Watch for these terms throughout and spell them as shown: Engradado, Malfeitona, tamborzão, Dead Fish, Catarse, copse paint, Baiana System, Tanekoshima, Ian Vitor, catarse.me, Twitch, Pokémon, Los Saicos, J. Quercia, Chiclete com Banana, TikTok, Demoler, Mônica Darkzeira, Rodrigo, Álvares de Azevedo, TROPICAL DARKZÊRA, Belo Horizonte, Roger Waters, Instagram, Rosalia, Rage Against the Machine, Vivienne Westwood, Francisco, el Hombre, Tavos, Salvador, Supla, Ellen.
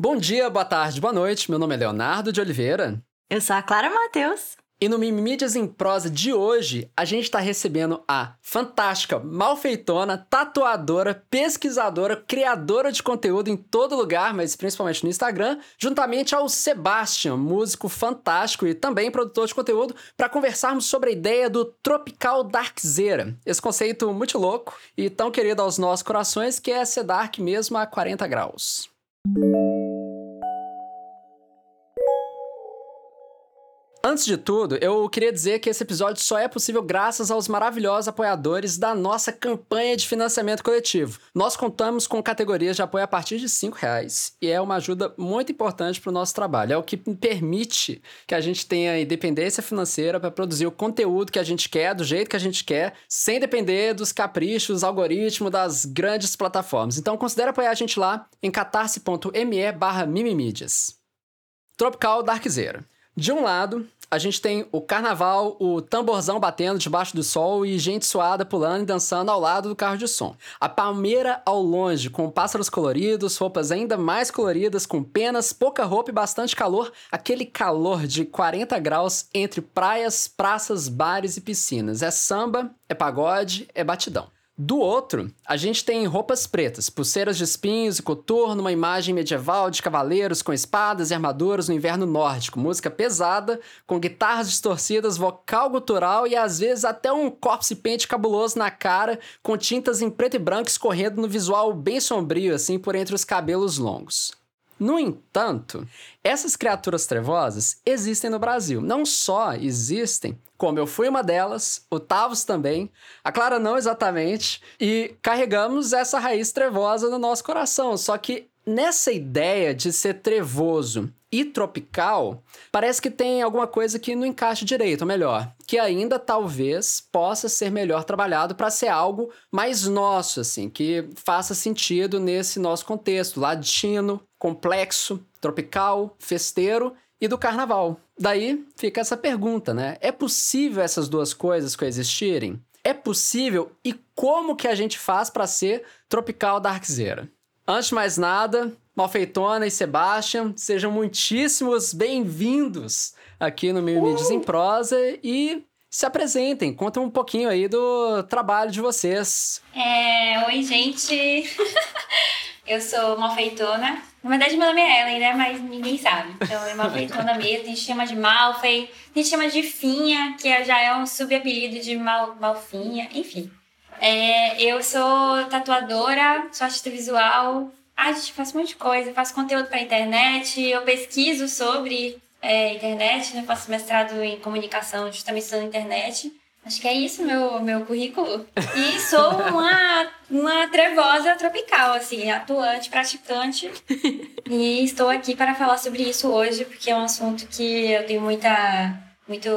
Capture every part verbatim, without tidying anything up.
Bom dia, boa tarde, boa noite. Meu nome é Leonardo de Oliveira. Eu sou a Clara Matheus. E no Mimi Mídias em Prosa de hoje, a gente está recebendo a fantástica, malfeitona, tatuadora, pesquisadora, criadora de conteúdo em todo lugar, mas principalmente no Instagram, juntamente ao Sebastian, músico fantástico e também produtor de conteúdo, para conversarmos sobre a ideia do Tropical Darkzera. Esse conceito muito louco e tão querido aos nossos corações, que é ser dark mesmo a quarenta graus. Antes de tudo, eu queria dizer que esse episódio só é possível graças aos maravilhosos apoiadores da nossa campanha de financiamento coletivo. Nós contamos com categorias de apoio a partir de cinco reais e é uma ajuda muito importante para o nosso trabalho. É o que permite que a gente tenha independência financeira para produzir o conteúdo que a gente quer, do jeito que a gente quer, sem depender dos caprichos, dos algoritmos, das grandes plataformas. Então, considere apoiar a gente lá em catarse.me barra mimimídias. Tropical Darkzera. De um lado, a gente tem o carnaval, o tamborzão batendo debaixo do sol e gente suada pulando e dançando ao lado do carro de som. A palmeira ao longe, com pássaros coloridos, roupas ainda mais coloridas, com penas, pouca roupa e bastante calor. Aquele calor de quarenta graus entre praias, praças, bares e piscinas. É samba, é pagode, é batidão. Do outro, a gente tem roupas pretas, pulseiras de espinhos e coturno, uma imagem medieval de cavaleiros com espadas e armaduras no inverno nórdico, música pesada, com guitarras distorcidas, vocal gutural e às vezes até um corpse paint cabuloso na cara, com tintas em preto e branco escorrendo no visual bem sombrio, assim, por entre os cabelos longos. No entanto, essas criaturas trevosas existem no Brasil. Não só existem, como eu fui uma delas, o Tavos também, a Clara não exatamente, e carregamos essa raiz trevosa no nosso coração. Só que nessa ideia de ser trevoso e tropical, parece que tem alguma coisa que não encaixa direito, ou melhor, que ainda talvez possa ser melhor trabalhado para ser algo mais nosso, assim, que faça sentido nesse nosso contexto latino, complexo, tropical, festeiro e do carnaval. Daí fica essa pergunta, né? É possível essas duas coisas coexistirem? É possível? E como que a gente faz para ser Tropical Darkzera? Antes de mais nada, Malfeitona e Sebastian, sejam muitíssimos bem-vindos aqui no Mimi Mídias em Prosa e se apresentem, contem um pouquinho aí do trabalho de vocês. É, oi gente, eu sou Malfeitona, na verdade meu nome é Ellen, né, mas ninguém sabe, então é Malfeitona mesmo, a gente chama de Malfei, a gente chama de Finha, que já é um subapelido de mal, Malfinha, enfim. É, eu sou tatuadora, sou artista visual, ah, gente, faço um monte de coisa, faço conteúdo para a internet, eu pesquiso sobre é, internet, né? Faço mestrado em comunicação justamente estudando internet. Acho que é isso meu, meu currículo. E sou uma, uma trevosa tropical, assim, atuante, praticante. E estou aqui para falar sobre isso hoje, porque é um assunto que eu tenho muita... muito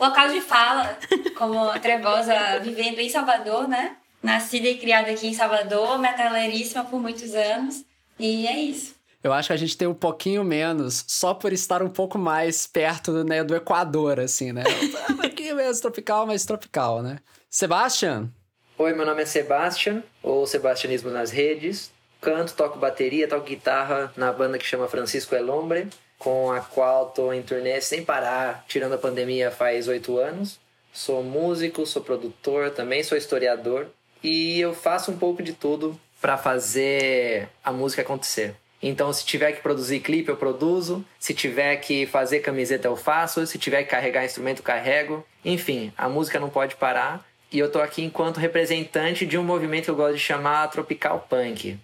local de fala, como a trevosa vivendo em Salvador, né? Nascida e criada aqui em Salvador, metaleiríssima por muitos anos, e é isso. Eu acho que a gente tem um pouquinho menos, só por estar um pouco mais perto, né, do Equador, assim, né? Um pouquinho menos tropical, mas tropical, né? Sebastian? Oi, meu nome é Sebastian, ou Sebastianismo nas redes. Canto, toco bateria, toco guitarra na banda que chama Francisco, el Hombre, com a qual estou em turnê sem parar, tirando a pandemia faz oito anos. Sou músico, sou produtor, também sou historiador. E eu faço um pouco de tudo para fazer a música acontecer. Então, se tiver que produzir clipe, eu produzo. Se tiver que fazer camiseta, eu faço. Se tiver que carregar instrumento, eu carrego. Enfim, a música não pode parar. E eu estou aqui enquanto representante de um movimento que eu gosto de chamar Tropical Punk.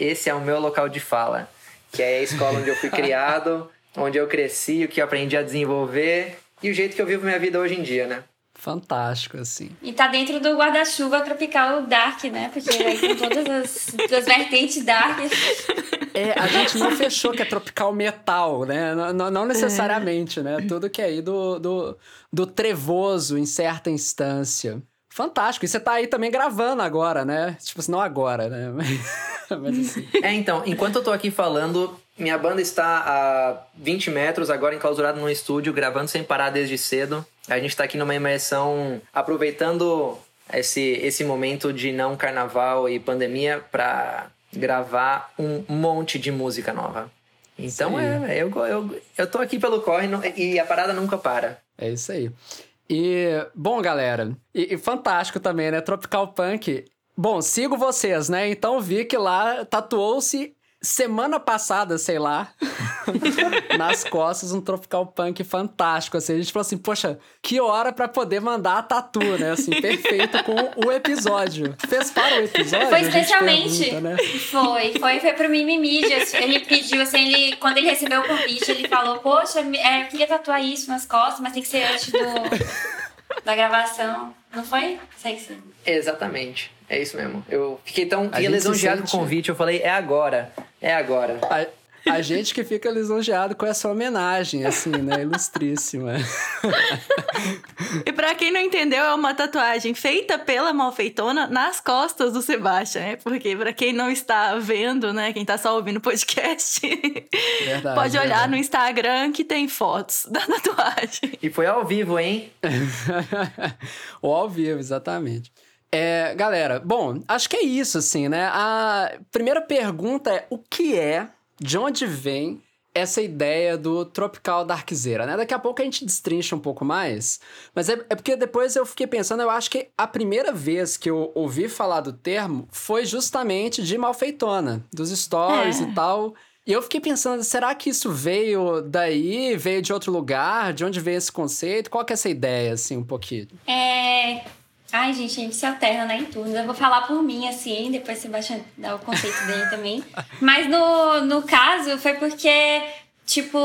Esse é o meu local de fala, que é a escola onde eu fui criado, onde eu cresci, o que eu aprendi a desenvolver e o jeito que eu vivo minha vida hoje em dia, né? Fantástico, assim. E tá dentro do guarda-chuva tropical dark, né? Porque aí tem todas as, as vertentes dark. É, a gente não fechou que é tropical metal, né? Não, não necessariamente, é. Né? Tudo que é aí do, do, do trevoso em certa instância. Fantástico. E você tá aí também gravando agora, né? Tipo assim, não agora, né? Mas, mas assim... É, então, enquanto eu tô aqui falando... Minha banda está a vinte metros, agora enclausurada num estúdio, gravando sem parar desde cedo. A gente está aqui numa imersão, aproveitando esse, esse momento de não carnaval e pandemia para gravar um monte de música nova. Então é, eu, eu, eu tô aqui pelo corre não, e a parada nunca para. É isso aí. E, bom, galera, e, e fantástico também, né? Tropical Punk. Bom, sigo vocês, né? Então vi que lá tatuou-se semana passada, sei lá, nas costas um Tropical Punk fantástico, assim. A gente falou assim, poxa, que hora pra poder mandar a tatu, né? Assim, perfeito com o episódio. Fez para o episódio? Foi especialmente. Pergunta, né? Foi, foi, foi pro Mimi Mídias. Ele pediu, assim, ele, quando ele recebeu o convite, ele falou, poxa, é, eu queria tatuar isso nas costas, mas tem que ser antes do, da gravação. Não foi? Sei que sim. Exatamente. É isso mesmo. Eu fiquei tão lisonjeado com o convite. Eu falei, é agora. É agora. A, a gente que fica lisonjeado com essa homenagem, assim, né? Ilustríssima. E pra quem não entendeu, é uma tatuagem feita pela Malfeitona nas costas do Sebastian, né? Porque pra quem não está vendo, né? Quem tá só ouvindo o podcast, verdade, pode olhar verdade. No Instagram que tem fotos da tatuagem. E foi ao vivo, hein? O ao vivo, exatamente. É, galera, bom, acho que é isso, assim, né? A primeira pergunta é o que é, de onde vem essa ideia do Tropical Darkzera, né? Daqui a pouco a gente destrincha um pouco mais, mas é, é porque depois eu fiquei pensando, eu acho que a primeira vez que eu ouvi falar do termo foi justamente de Malfeitona, dos stories é. e tal. E eu fiquei pensando, será que isso veio daí? Veio de outro lugar? De onde veio esse conceito? Qual que é essa ideia, assim, um pouquinho? É... Ai, gente, a gente se alterna, né, em turnos. Eu vou falar por mim, assim, depois você vai dar o conceito dele também. Mas no, no caso, foi porque, tipo,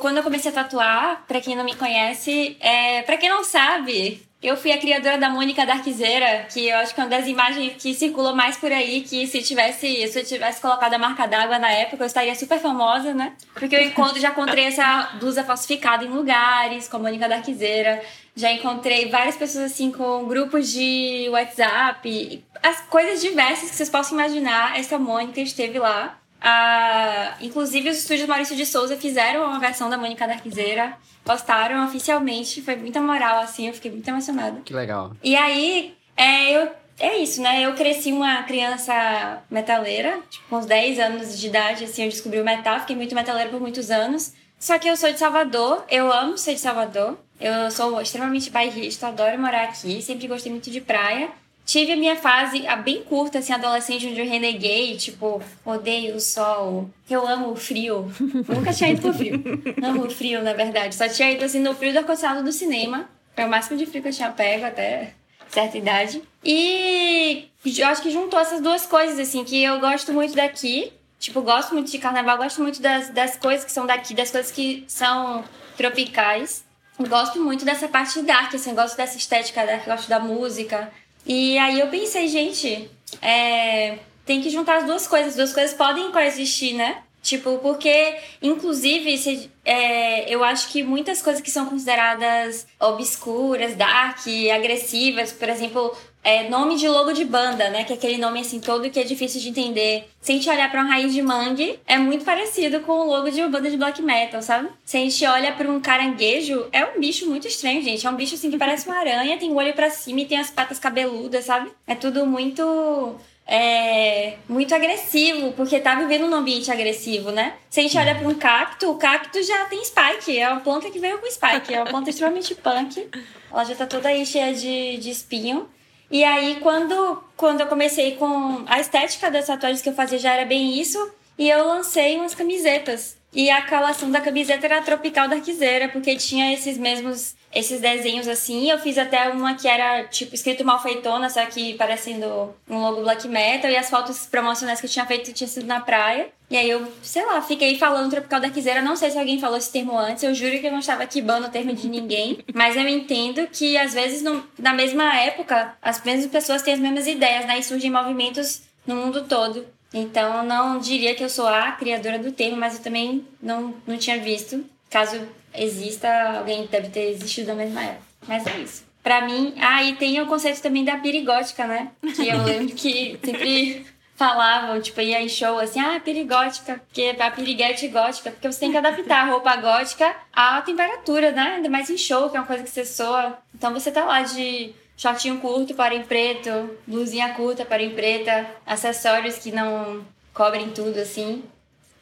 quando eu comecei a tatuar, pra quem não me conhece, é, pra quem não sabe, eu fui a criadora da Mônica Darkzeira, que eu acho que é uma das imagens que circulou mais por aí, que se, tivesse, se eu tivesse colocado a marca d'água na época, eu estaria super famosa, né? Porque eu encontro, já encontrei essa blusa falsificada em lugares, com a Mônica Darkzeira. Já encontrei várias pessoas, assim, com grupos de WhatsApp, as coisas diversas que vocês possam imaginar, essa Mônica esteve lá. Ah, inclusive, os estúdios Maurício de Souza fizeram uma versão da Mônica Darkzeira, postaram oficialmente, foi muita moral, assim, eu fiquei muito emocionada. Que legal. E aí, é, eu, é isso, né? Eu cresci uma criança metaleira, tipo, com uns dez anos de idade, assim, eu descobri o metal, fiquei muito metaleira por muitos anos. Só que eu sou de Salvador, eu amo ser de Salvador, eu sou extremamente bairrista, adoro morar aqui, sempre gostei muito de praia. Tive a minha fase a bem curta, assim, adolescente, onde eu reneguei, tipo, odeio o sol, eu amo o frio. Nunca tinha ido pro frio. Amo o frio, na verdade. Só tinha ido, assim, no frio do ar-condicionado do cinema. Foi o máximo de frio que eu tinha pego até certa idade. E eu acho que juntou essas duas coisas, assim, que eu gosto muito daqui. Tipo, gosto muito de carnaval, gosto muito das, das coisas que são daqui, das coisas que são tropicais. Gosto muito dessa parte dark, assim, gosto dessa estética dark, gosto da música. E aí eu pensei, gente, é, tem que juntar as duas coisas. As duas coisas podem coexistir, né? Tipo, porque, inclusive, se, é, eu acho que muitas coisas que são consideradas obscuras, dark, agressivas, por exemplo... É, nome de logo de banda, né? Que é aquele nome, assim, todo que é difícil de entender. Se a gente olhar pra uma raiz de mangue, é muito parecido com o logo de uma banda de black metal, sabe? Se a gente olha pra um caranguejo, é um bicho muito estranho, gente. É um bicho, assim, que parece uma aranha, tem o olho pra cima e tem as patas cabeludas, sabe? É tudo muito... É... Muito agressivo, porque tá vivendo num ambiente agressivo, né? Se a gente olha pra um cacto, o cacto já tem spike. É uma planta que veio com spike. É uma planta extremamente punk. Ela já tá toda aí cheia de, de espinho. E aí, quando, quando eu comecei com... A estética das tatuagens que eu fazia já era bem isso. E eu lancei umas camisetas. E a calação da camiseta era Tropical Darkzera, porque tinha esses mesmos... Esses desenhos, assim. Eu fiz até uma que era, tipo, escrito Malfeitona, só que parecendo um logo black metal. E as fotos promocionais que eu tinha feito tinha sido na praia. E aí eu, sei lá, fiquei falando Tropical Darkzera. Não sei se alguém falou esse termo antes. Eu juro que eu não estava quibando o termo de ninguém. Mas eu entendo que, às vezes, no, na mesma época, as mesmas pessoas têm as mesmas ideias, né? E surgem movimentos no mundo todo. Então, eu não diria que eu sou a criadora do termo, mas eu também não, não tinha visto. Caso exista, alguém deve ter existido na mesma época. Mas é isso. Pra mim... Ah, e tem o conceito também da perigótica, né? Que eu lembro que sempre... falavam, tipo, ia em show, assim, ah, perigótica, porque a piriguete gótica, porque você tem que adaptar a roupa gótica à temperatura, né? Ainda mais em show, que é uma coisa que você soa. Então você tá lá de shortinho curto, parem preto, blusinha curta, parem preta, acessórios que não cobrem tudo, assim.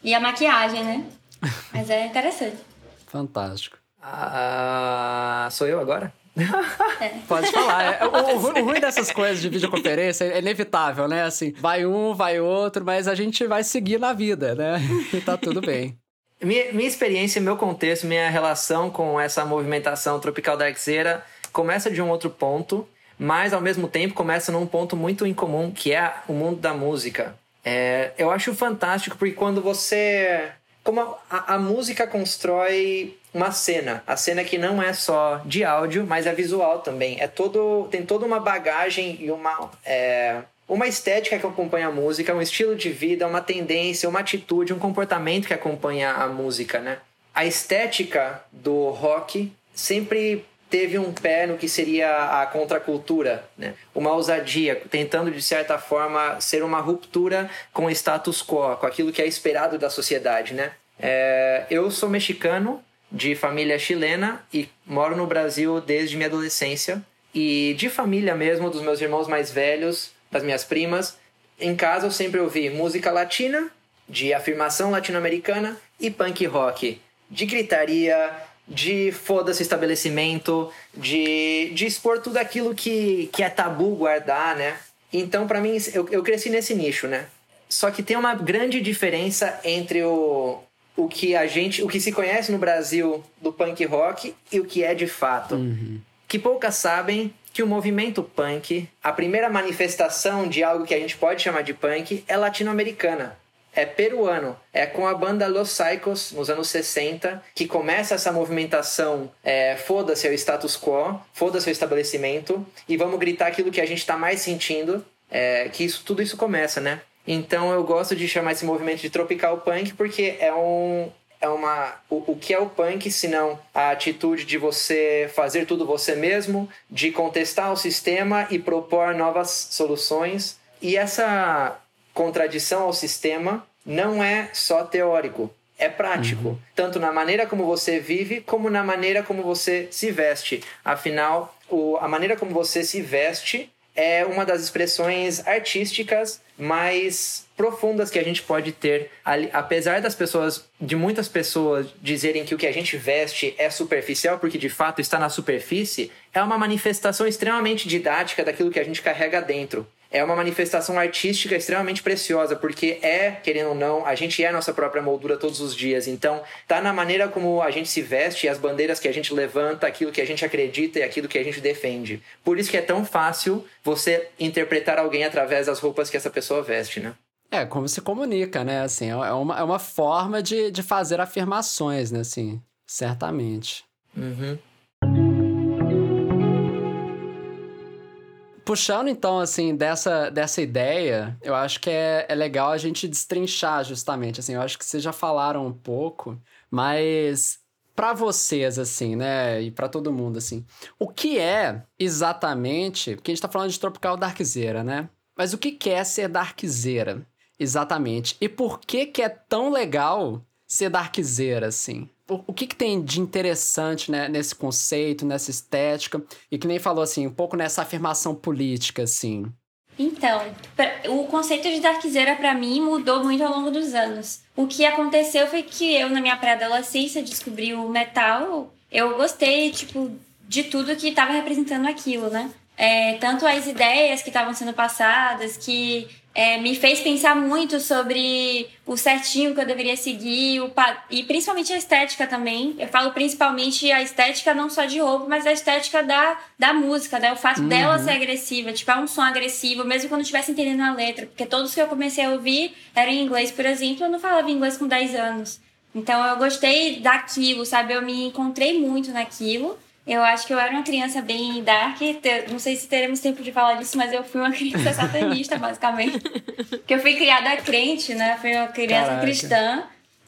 E a maquiagem, né? Mas é interessante. Fantástico. Ah, sou eu agora? É. Pode falar. O, o ruim dessas coisas de videoconferência é inevitável, né? Assim, vai um, vai outro, mas a gente vai seguir na vida, né? E tá tudo bem. Minha, minha experiência, meu contexto, minha relação com essa movimentação tropical darkzera começa de um outro ponto, mas ao mesmo tempo começa num ponto muito incomum, que é o mundo da música. É, eu acho fantástico porque quando você... Como a, a música constrói uma cena. A cena que não é só de áudio, mas é visual também. É todo, tem toda uma bagagem e uma, é, uma estética que acompanha a música, um estilo de vida, uma tendência, uma atitude, um comportamento que acompanha a música, né? A estética do rock sempre teve um pé no que seria a contracultura, né? Uma ousadia, tentando de certa forma ser uma ruptura com o status quo, com aquilo que é esperado da sociedade, né? É, eu sou mexicano, de família chilena, e moro no Brasil desde minha adolescência, e de família mesmo, dos meus irmãos mais velhos, das minhas primas, em casa eu sempre ouvi música latina, de afirmação latino-americana, e punk rock, de gritaria, de foda-se estabelecimento, de, de expor tudo aquilo que, que é tabu guardar, né? Então, pra mim, eu, eu cresci nesse nicho, né? Só que tem uma grande diferença entre o, o que a gente... O que se conhece no Brasil do punk rock e o que é de fato. Uhum. Que poucas sabem que o movimento punk, a primeira manifestação de algo que a gente pode chamar de punk, é latino-americana. É peruano, é com a banda Los Saicos, nos anos sessenta, que começa essa movimentação, é, foda-se o status quo, foda-se o estabelecimento, e vamos gritar aquilo que a gente está mais sentindo, é, que isso, tudo isso começa, né? Então eu gosto de chamar esse movimento de tropical punk, porque é um... É uma, o, o que é o punk, senão a atitude de você fazer tudo você mesmo, de contestar o sistema e propor novas soluções, e essa... contradição ao sistema não é só teórico, é prático. Uhum. Tanto na maneira como você vive, como na maneira como você se veste. Afinal, o, a maneira como você se veste é uma das expressões artísticas mais profundas que a gente pode ter. Apesar das pessoas, de muitas pessoas dizerem que o que a gente veste é superficial, porque de fato está na superfície, é uma manifestação extremamente didática daquilo que a gente carrega dentro. É uma manifestação artística extremamente preciosa, porque é, querendo ou não, a gente é a nossa própria moldura todos os dias. Então, tá na maneira como a gente se veste, as bandeiras que a gente levanta, aquilo que a gente acredita e aquilo que a gente defende. Por isso que é tão fácil você interpretar alguém através das roupas que essa pessoa veste, né? É, como se comunica, né? Assim, é uma, é uma forma de, de fazer afirmações, né? Assim, certamente. Uhum. Puxando, então, assim, dessa, dessa ideia, eu acho que é, é legal a gente destrinchar justamente, assim, eu acho que vocês já falaram um pouco, mas para vocês, assim, né, e para todo mundo, assim, o que é exatamente, porque a gente tá falando de tropical darkzera, né, mas o que que é ser darkzera, exatamente, e por que que é tão legal ser darkzera, assim? O que que tem de interessante, né, nesse conceito, nessa estética? E que nem falou, assim, um pouco nessa afirmação política, assim. Então, o conceito de darkzera, pra mim, mudou muito ao longo dos anos. O que aconteceu foi que eu, na minha pré-adolescência, descobri o metal. Eu gostei, tipo, de tudo que estava representando aquilo, né? É, tanto as ideias que estavam sendo passadas, que... É, me fez pensar muito sobre o certinho que eu deveria seguir o pa... e principalmente a estética também. Eu falo principalmente a estética não só de roupa, mas a estética da, da música, né? O fato uhum. dela ser agressiva, tipo, é um som agressivo, mesmo quando eu estivesse entendendo a letra. Porque todos que eu comecei a ouvir eram em inglês, por exemplo, eu não falava inglês com dez anos. Então eu gostei daquilo, sabe? Eu me encontrei muito naquilo. Eu acho que eu era uma criança bem dark, não sei se teremos tempo de falar disso, mas eu fui uma criança satanista, basicamente. Porque eu fui criada crente, né? Fui uma criança Caraca. cristã.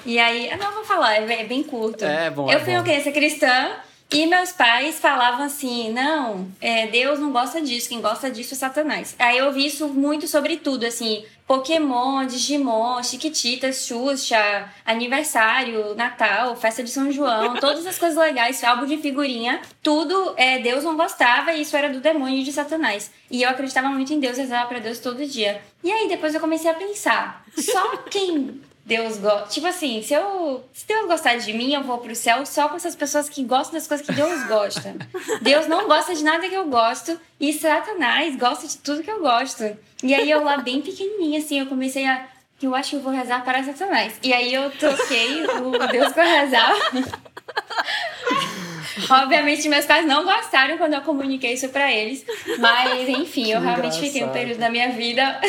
E aí... Não, vou falar, é bem curto. É, bom, eu é fui bom. uma criança cristã e meus pais falavam assim, não, é, Deus não gosta disso, quem gosta disso é Satanás. Aí eu ouvi isso muito sobre tudo, assim, Pokémon, Digimon, Chiquititas, Xuxa, aniversário, Natal, festa de São João, todas as coisas legais, álbum de figurinha, tudo é, Deus não gostava e isso era do demônio de Satanás. E eu acreditava muito em Deus, rezava pra Deus todo dia. E aí depois eu comecei a pensar, só quem Deus gosta... Tipo assim, se, eu, se Deus gostar de mim, eu vou pro céu só com essas pessoas que gostam das coisas que Deus gosta. Deus não gosta de nada que eu gosto. E Satanás gosta de tudo que eu gosto. E aí eu lá bem pequenininha, assim, eu comecei a... Eu acho que eu vou rezar para Satanás. E aí eu toquei o Deus que eu rezava. Obviamente, meus pais não gostaram quando eu comuniquei isso pra eles. Mas, enfim, que eu engraçado. Realmente fiquei um período da minha vida...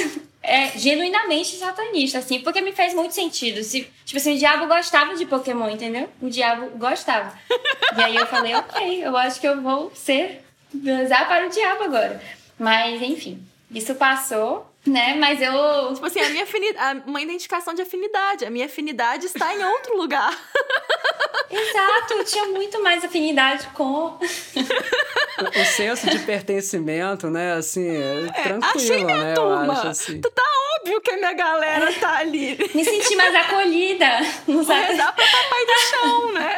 É, genuinamente satanista, assim, porque me fez muito sentido. Se, tipo assim, o diabo gostava de Pokémon, entendeu? O diabo gostava. E aí eu falei, ok, eu acho que eu vou ser, dançar para o diabo agora. Mas, enfim, isso passou, né? Mas eu... Tipo assim, a minha afinidade, uma identificação de afinidade. A minha afinidade está em outro lugar. Exato, eu tinha muito mais afinidade com... O senso de pertencimento, né? Assim, é, tranquilo, achei minha né? turma. Acho, assim. Tá óbvio que a minha galera tá ali. Me senti mais acolhida. Não sabe? Rezar pra papai do chão, né?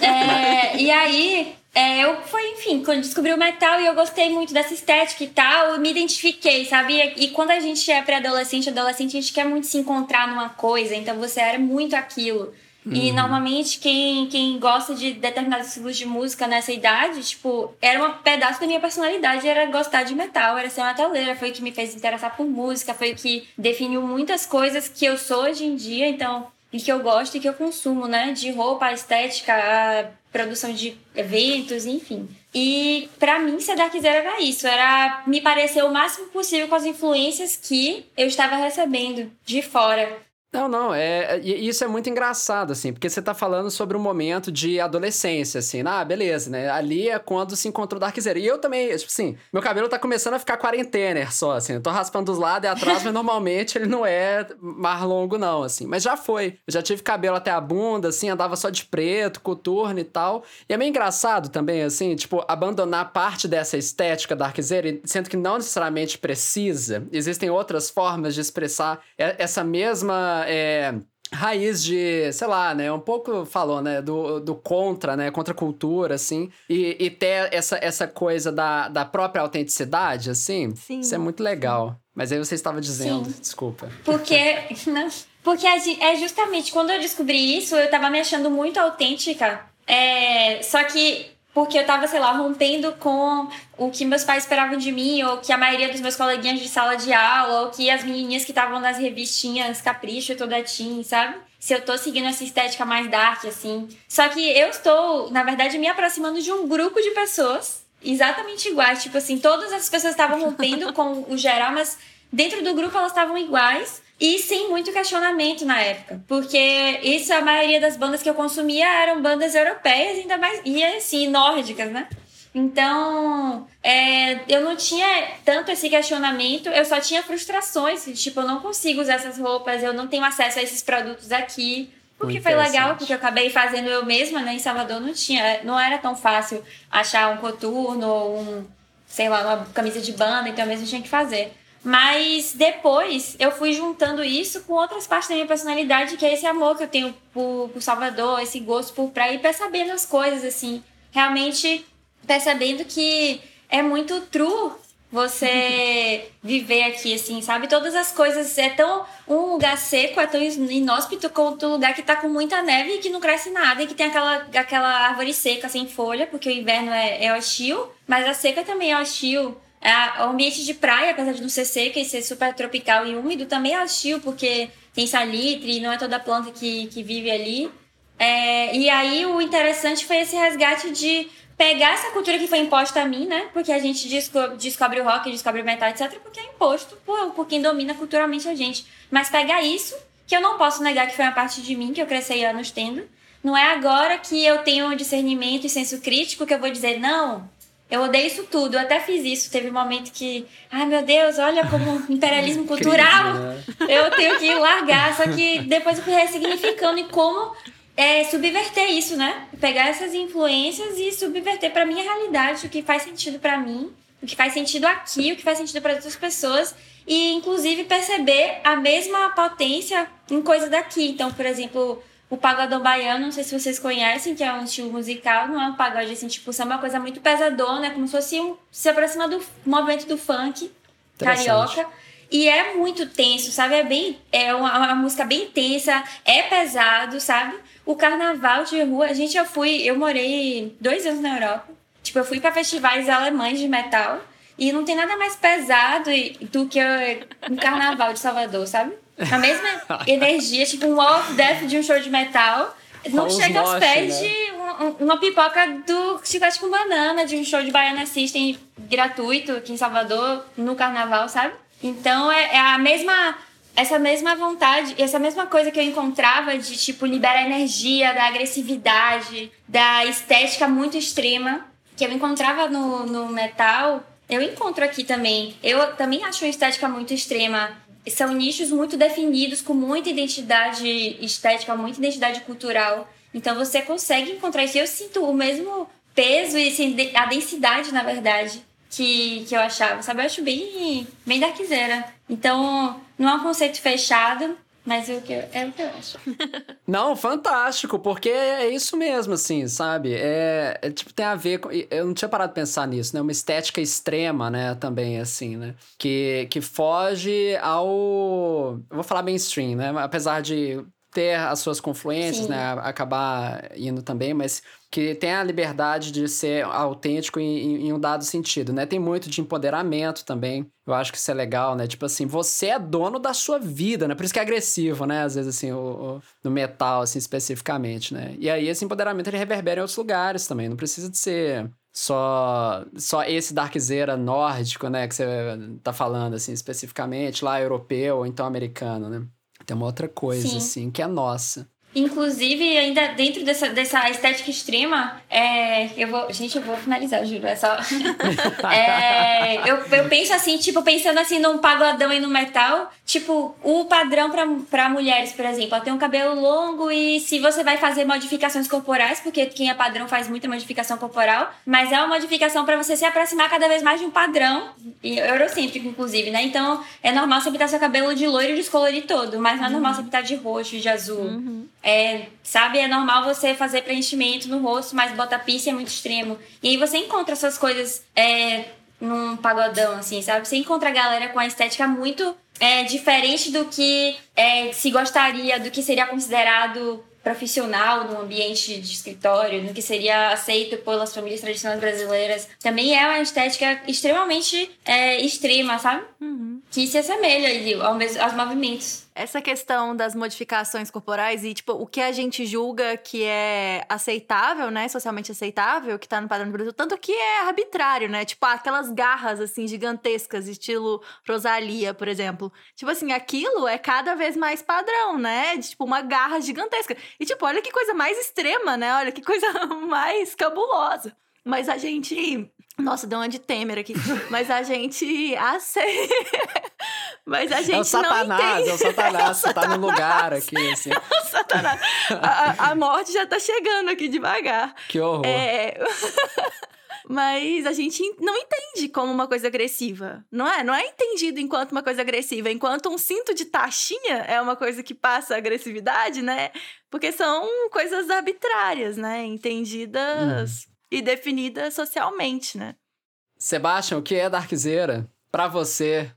É, e aí, é, eu foi, enfim, quando descobri o metal e eu gostei muito dessa estética e tal, eu me identifiquei, sabe? E, e quando a gente é pré-adolescente, adolescente, a gente quer muito se encontrar numa coisa, então você era muito aquilo. E, hum. normalmente, quem, quem gosta de determinados estilos de música nessa idade, tipo, era um pedaço da minha personalidade, era gostar de metal, era ser metaleira, foi o que me fez interessar por música, foi o que definiu muitas coisas que eu sou hoje em dia, então, e que eu gosto e que eu consumo, né? De roupa, a estética, a produção de eventos, enfim. E, pra mim, se Darkzêra era isso, era me parecer o máximo possível com as influências que eu estava recebendo de fora. Não, não, é, isso é muito engraçado, assim, porque você tá falando sobre um momento de adolescência, assim, ah, beleza, né, ali é quando se encontrou Darkzêra, e eu também, tipo assim, meu cabelo tá começando a ficar quarentener só, assim, eu tô raspando dos lados e atrás, mas normalmente ele não é mais longo não, assim, mas já foi, eu já tive cabelo até a bunda, assim, andava só de preto, coturno e tal, e é meio engraçado também, assim, tipo, abandonar parte dessa estética Darkzêra, sendo que não necessariamente precisa, existem outras formas de expressar essa mesma É, raiz de, sei lá, né, um pouco falou, né, do, do contra, né, contra a cultura, assim, e, e ter essa, essa coisa da, da própria autenticidade, assim, sim, isso é muito legal. Sim. Mas aí você estava dizendo, sim. Desculpa. Porque, não, porque é justamente, quando eu descobri isso, eu estava me achando muito autêntica, é, só que porque eu tava, sei lá, rompendo com o que meus pais esperavam de mim, ou que a maioria dos meus coleguinhas de sala de aula, ou que as menininhas que estavam nas revistinhas Capricho e Toda Teen, sabe? Se eu tô seguindo essa estética mais dark, assim. Só que eu estou, na verdade, me aproximando de um grupo de pessoas exatamente iguais. Tipo assim, todas as pessoas estavam rompendo com o geral, mas dentro do grupo elas estavam iguais. E sem muito questionamento na época. Porque isso, a maioria das bandas que eu consumia eram bandas europeias, ainda mais, e assim, nórdicas, né? Então, é, eu não tinha tanto esse questionamento, eu só tinha frustrações. Tipo, eu não consigo usar essas roupas, eu não tenho acesso a esses produtos aqui. O que foi legal, porque eu acabei fazendo eu mesma, né? Em Salvador não tinha, não era tão fácil achar um coturno ou um, sei lá, uma camisa de banda, então eu mesmo tinha que fazer. Mas depois eu fui juntando isso com outras partes da minha personalidade, que é esse amor que eu tenho por, por Salvador, esse gosto por praia, e percebendo as coisas, assim. Realmente percebendo que é muito true você viver aqui, assim, sabe? Todas as coisas, é tão... Um lugar seco é tão inóspito quanto um lugar que tá com muita neve e que não cresce nada, e que tem aquela, aquela árvore seca, sem folha, porque o inverno é, é hostil, mas a seca também é hostil. O ambiente de praia, apesar de não ser seca e ser super tropical e úmido, também é hostil, porque tem salitre e não é toda planta que, que vive ali. É, e aí o interessante foi esse resgate de pegar essa cultura que foi imposta a mim, né? Porque a gente descobre, descobre o rock, descobre o metal, etcétera, porque é imposto por, por quem domina culturalmente a gente. Mas pegar isso, que eu não posso negar que foi uma parte de mim, que eu cresci anos tendo, não é agora que eu tenho discernimento e senso crítico que eu vou dizer, não... Eu odeio isso tudo, eu até fiz isso. Teve um momento que, ai meu Deus, olha como imperialismo cultural, crise, né? Eu tenho que largar. Só que depois eu fui ressignificando e como é, subverter isso, né? Pegar essas influências e subverter pra minha realidade, o que faz sentido pra mim, o que faz sentido aqui, o que faz sentido para outras pessoas. E inclusive perceber a mesma potência em coisa daqui. Então, por exemplo, o pagodão baiano, não sei se vocês conhecem, que é um estilo musical, não é um pagode assim, tipo, é uma coisa muito pesadona, como se fosse um, se aproxima do movimento do funk carioca. E é muito tenso, sabe? É, bem, é uma, uma música bem tensa, é pesado, sabe? O carnaval de rua, a gente, eu fui, eu morei dois anos na Europa. Tipo, eu fui pra festivais alemães de metal e não tem nada mais pesado do que um carnaval de Salvador, sabe? A mesma energia, tipo um off-death de um show de metal, não Vamos chega aos pés, né? de um, uma pipoca do Chiclete com Banana, de um show de Baiana System gratuito aqui em Salvador, no carnaval, sabe? Então é, é a mesma, essa mesma vontade, essa mesma coisa que eu encontrava de, tipo, liberar energia, da agressividade, da estética muito extrema, que eu encontrava no, no metal, eu encontro aqui também. Eu também acho uma estética muito extrema. São nichos muito definidos, com muita identidade estética, muita identidade cultural. Então você consegue encontrar isso. Eu sinto o mesmo peso e a densidade, na verdade, que, que eu achava, sabe? Eu acho bem, bem darkzera. Então, não é um conceito fechado, mas é o que eu, é o que eu acho. Não, fantástico, porque é isso mesmo, assim, sabe? É, é tipo, tem a ver com... Eu não tinha parado de pensar nisso, né? Uma estética extrema, né? Também, assim, né? Que, que foge ao... Eu vou falar mainstream, né? Apesar de ter as suas confluências, Sim. né? Acabar indo também, mas... que tem a liberdade de ser autêntico em, em um dado sentido, né? Tem muito de empoderamento também. Eu acho que isso é legal, né? Tipo assim, você é dono da sua vida, né? Por isso que é agressivo, né? Às vezes, assim, o, o, no metal, assim, especificamente, né? E aí, esse empoderamento, ele reverbera em outros lugares também. Não precisa de ser só, só esse darkzera nórdico, né? Que você tá falando, assim, especificamente. Lá, europeu ou então americano, né? Tem uma outra coisa, Sim. assim, que é nossa. Inclusive, ainda dentro dessa, dessa estética extrema, é, eu vou, gente, eu vou finalizar, eu juro, é só... é, eu, eu penso assim, tipo, pensando assim num pagodão e no metal, tipo, o padrão pra, pra mulheres, por exemplo, ela tem um cabelo longo e se você vai fazer modificações corporais, porque quem é padrão faz muita modificação corporal, mas é uma modificação pra você se aproximar cada vez mais de um padrão, eurocêntrico, inclusive, né? Então, é normal você pintar seu cabelo de loiro e descolorir todo, mas não é normal você pintar de roxo, de azul. Uhum. É, sabe, é normal você fazer preenchimento no rosto, mas botar piercing é muito extremo. E aí você encontra essas coisas é, num pagodão, assim, sabe? Você encontra a galera com a estética muito é, diferente do que é, se gostaria, do que seria considerado profissional no ambiente de escritório, no que seria aceito pelas famílias tradicionais brasileiras. Também é uma estética extremamente é, extrema, sabe? Uhum. Que se assemelha aos movimentos. Essa questão das modificações corporais e, tipo, o que a gente julga que é aceitável, né? Socialmente aceitável, que tá no padrão do Brasil. Tanto que é arbitrário, né? Tipo, aquelas garras, assim, gigantescas, estilo Rosalia, por exemplo. Tipo assim, aquilo é cada vez mais padrão, né? Tipo, uma garra gigantesca. E, tipo, olha que coisa mais extrema, né? Olha que coisa mais cabulosa. Mas a gente... Nossa, deu uma de Temer aqui. Mas a gente aceita. Mas a gente não. É o Satanás, é o Satanás, você tá no lugar aqui, assim. É o Satanás. A, a morte já tá chegando aqui devagar. Que horror. É. Mas a gente não entende como uma coisa agressiva, não é? Não é entendido enquanto uma coisa agressiva, enquanto um cinto de taxinha é uma coisa que passa agressividade, né? Porque são coisas arbitrárias, né? Entendidas... Hum. E definida socialmente, né? Sebastian, o que é darkzera pra você?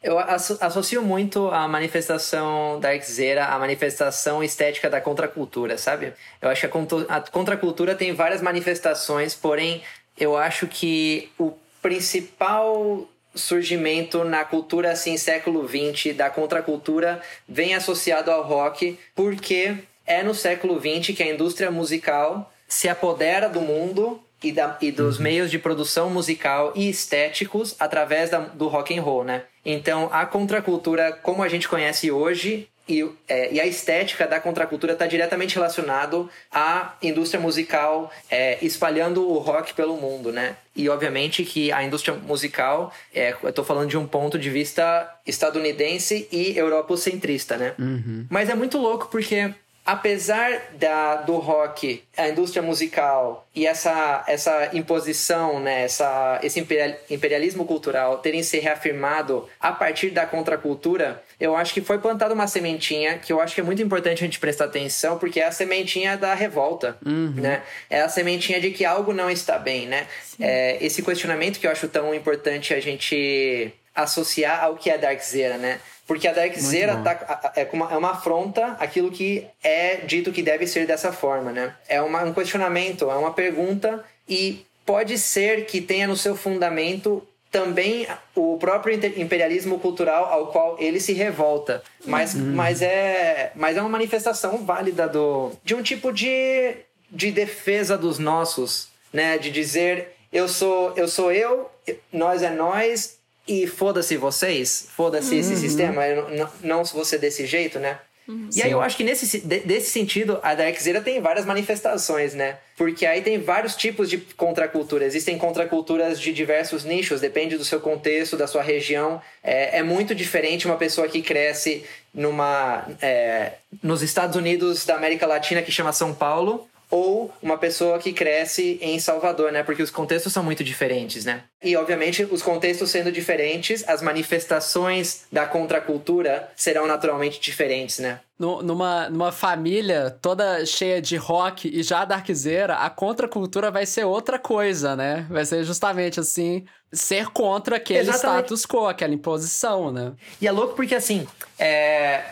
Eu associo muito a manifestação darkzera à manifestação estética da contracultura, sabe? Eu acho que a contracultura tem várias manifestações, porém, eu acho que o principal surgimento na cultura, assim, século vinte, da contracultura, vem associado ao rock, porque é no século vinte que a indústria musical... se apodera do mundo e, da, e dos meios de produção musical e estéticos através da, do rock and roll, né? Então, a contracultura, como a gente conhece hoje, e, é, e a estética da contracultura está diretamente relacionado à indústria musical é, espalhando o rock pelo mundo, né? E, obviamente, que a indústria musical, é, eu estou falando de um ponto de vista estadunidense e europocentrista, né? Uhum. Mas é muito louco porque... Apesar da, do rock, a indústria musical e essa, essa imposição, né, essa, esse imperialismo cultural terem se reafirmado a partir da contracultura, eu acho que foi plantada uma sementinha que eu acho que é muito importante a gente prestar atenção, porque é a sementinha da revolta, uhum. né? É a sementinha de que algo não está bem, né? É, esse questionamento que eu acho tão importante a gente... associar ao que é Darkzera, né? Porque a Darkzera tá, é, é uma afronta àquilo que é dito que deve ser dessa forma, né? É uma, um questionamento, é uma pergunta, e pode ser que tenha no seu fundamento também o próprio imperialismo cultural ao qual ele se revolta. Mas, uhum. mas, é, mas é uma manifestação válida do, de um tipo de, de defesa dos nossos, né? De dizer, eu sou eu, sou eu nós é nós, e foda-se vocês, foda-se uhum. esse sistema, eu não, não sou você desse jeito, né? Uhum. E aí eu acho que nesse desse sentido a Darkzera tem várias manifestações, né? Porque aí tem vários tipos de contracultura. Existem contraculturas de diversos nichos, depende do seu contexto, da sua região. É, é muito diferente uma pessoa que cresce numa, é, nos Estados Unidos da América Latina, que chama São Paulo, ou uma pessoa que cresce em Salvador, né? Porque os contextos são muito diferentes, né? E, obviamente, os contextos sendo diferentes, as manifestações da contracultura serão naturalmente diferentes, né? Numa, numa família toda cheia de rock e já darkzeira, a contracultura vai ser outra coisa, né? Vai ser justamente, assim, ser contra aquele Exatamente. Status quo, aquela imposição, né? E é louco porque, assim, é...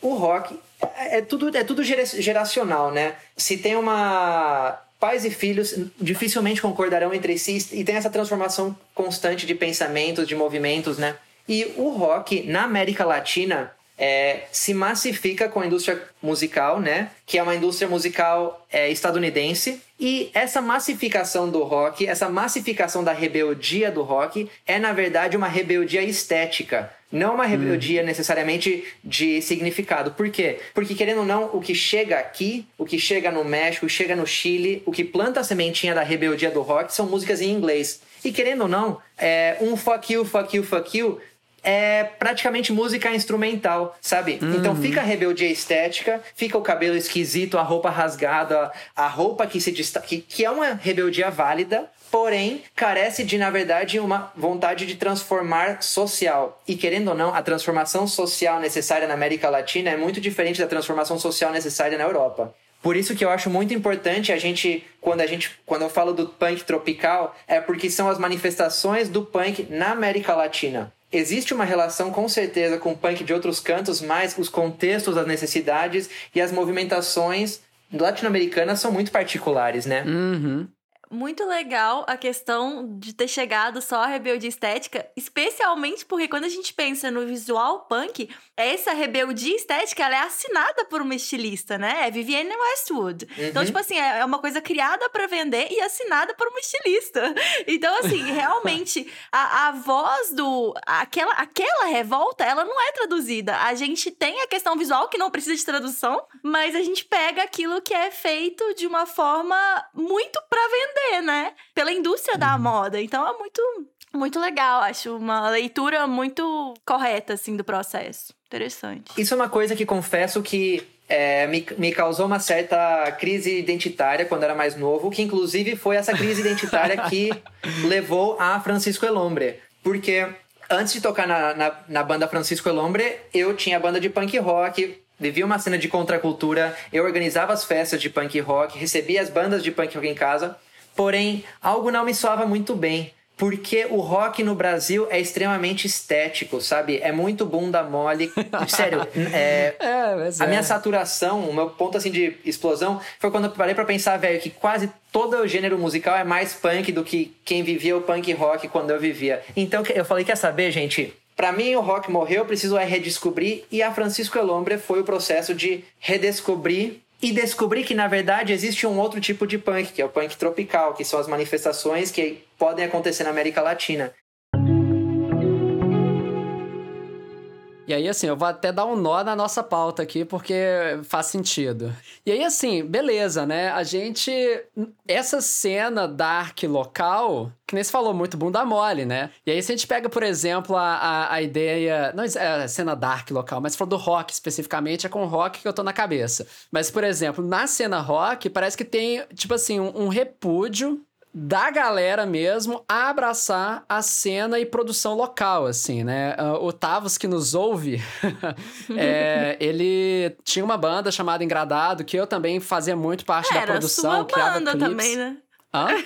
o rock... É tudo, é tudo geracional, né? Se tem uma... Pais e filhos dificilmente concordarão entre si, e tem essa transformação constante de pensamentos, de movimentos, né? E o rock, na América Latina, é, se massifica com a indústria musical, né? Que é uma indústria musical é, estadunidense. E essa massificação do rock, essa massificação da rebeldia do rock, é, na verdade, uma rebeldia estética. Não uma rebeldia hum. necessariamente de significado. Por quê? Porque, querendo ou não, o que chega aqui, o que chega no México, chega no Chile, o que planta a sementinha da rebeldia do rock são músicas em inglês. E, querendo ou não, é, um fuck you, fuck you, fuck you é praticamente música instrumental, sabe? Hum. Então fica a rebeldia estética, fica o cabelo esquisito, a roupa rasgada, a roupa que se destaca, que, que é uma rebeldia válida, porém carece de, na verdade, uma vontade de transformar social. E, querendo ou não, a transformação social necessária na América Latina é muito diferente da transformação social necessária na Europa. Por isso que eu acho muito importante a gente, quando, a gente, quando eu falo do punk tropical, é porque são as manifestações do punk na América Latina. Existe uma relação, com certeza, com o punk de outros cantos, mas os contextos, as necessidades e as movimentações latino-americanas são muito particulares, né? Uhum. Muito legal a questão de ter chegado só à rebeldia estética, especialmente porque quando a gente pensa no visual punk, essa rebeldia estética, ela é assinada por uma estilista, né? É Vivienne Westwood. Uhum. Então, tipo assim, é uma coisa criada pra vender e assinada por uma estilista. Então, assim, realmente, a, a voz do... Aquela, aquela revolta, ela não é traduzida. A gente tem a questão visual, que não precisa de tradução, mas a gente pega aquilo que é feito de uma forma muito pra vender, né? Pela indústria da moda. Então é muito, muito legal. Acho uma leitura muito correta, assim, do processo. Interessante. Isso é uma coisa que confesso que é, me, me causou uma certa crise identitária quando era mais novo, que inclusive foi essa crise identitária que levou a Francisco el Hombre. Porque antes de tocar na, na, na banda Francisco el Hombre, eu tinha banda de punk rock, vivia uma cena de contracultura, eu organizava as festas de punk rock, recebia as bandas de punk rock em casa. Porém, algo não me soava muito bem, porque o rock no Brasil é extremamente estético, sabe? É muito bunda mole. Sério, é, é, mas é. A minha saturação, o meu ponto assim de explosão, foi quando eu parei pra pensar, velho, que quase todo o gênero musical é mais punk do que quem vivia o punk rock quando eu vivia. Então eu falei, quer saber, gente? Pra mim, o rock morreu, eu preciso redescobrir. E a Francisco el Hombre foi o processo de redescobrir e descobri que, na verdade, existe um outro tipo de punk, que é o punk tropical, que são as manifestações que podem acontecer na América Latina. E aí, assim, eu vou até dar um nó na nossa pauta aqui, porque faz sentido. E aí, assim, beleza, né? A gente... Essa cena dark local, que nem se falou muito, bunda mole, né? E aí, se a gente pega, por exemplo, a, a, a ideia... Não é a cena dark local, mas se for do rock especificamente, é com o rock que eu tô na cabeça. Mas, por exemplo, na cena rock, parece que tem, tipo assim, um, um repúdio da galera mesmo a abraçar a cena e produção local, assim, né? O Tavos, que nos ouve, é, ele tinha uma banda chamada Engradado, que eu também fazia muito parte Era da produção. Era sua banda também, né? Hã?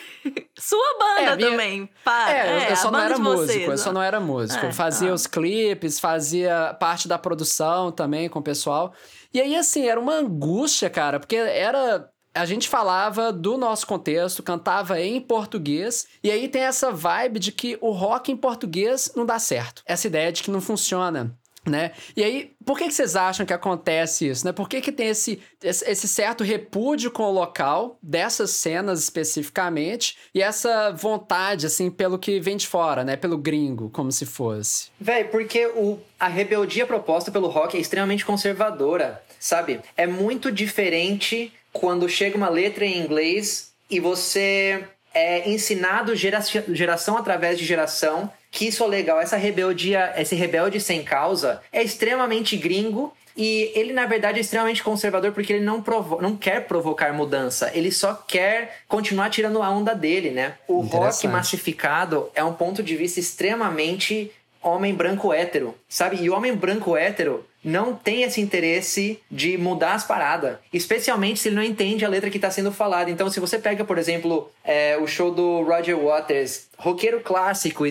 Sua banda é, minha... também, para. É, é eu, só banda músico, vocês, eu só não era músico, eu só não era músico. Fazia ah. os clipes, fazia parte da produção também com o pessoal. E aí, assim, era uma angústia, cara, porque era... A gente falava do nosso contexto, cantava em português, e aí tem essa vibe de que o rock em português não dá certo. Essa ideia de que não funciona, né? E aí, por que que vocês acham que acontece isso, né? Por que que tem esse, esse certo repúdio com o local, dessas cenas especificamente, e essa vontade, assim, pelo que vem de fora, né? Pelo gringo, como se fosse. Véi, porque o, a rebeldia proposta pelo rock é extremamente conservadora, sabe? É muito diferente... Quando chega uma letra em inglês e você é ensinado gera- geração através de geração que isso é legal, essa rebeldia, esse rebelde sem causa é extremamente gringo e ele, na verdade, é extremamente conservador porque ele não, provo- não quer provocar mudança, ele só quer continuar tirando a onda dele, né? O rock massificado é um ponto de vista extremamente homem branco hétero, sabe? E o homem branco hétero não tem esse interesse de mudar as paradas, especialmente se ele não entende a letra que está sendo falada. Então, se você pega, por exemplo, é, o show do Roger Waters, roqueiro clássico,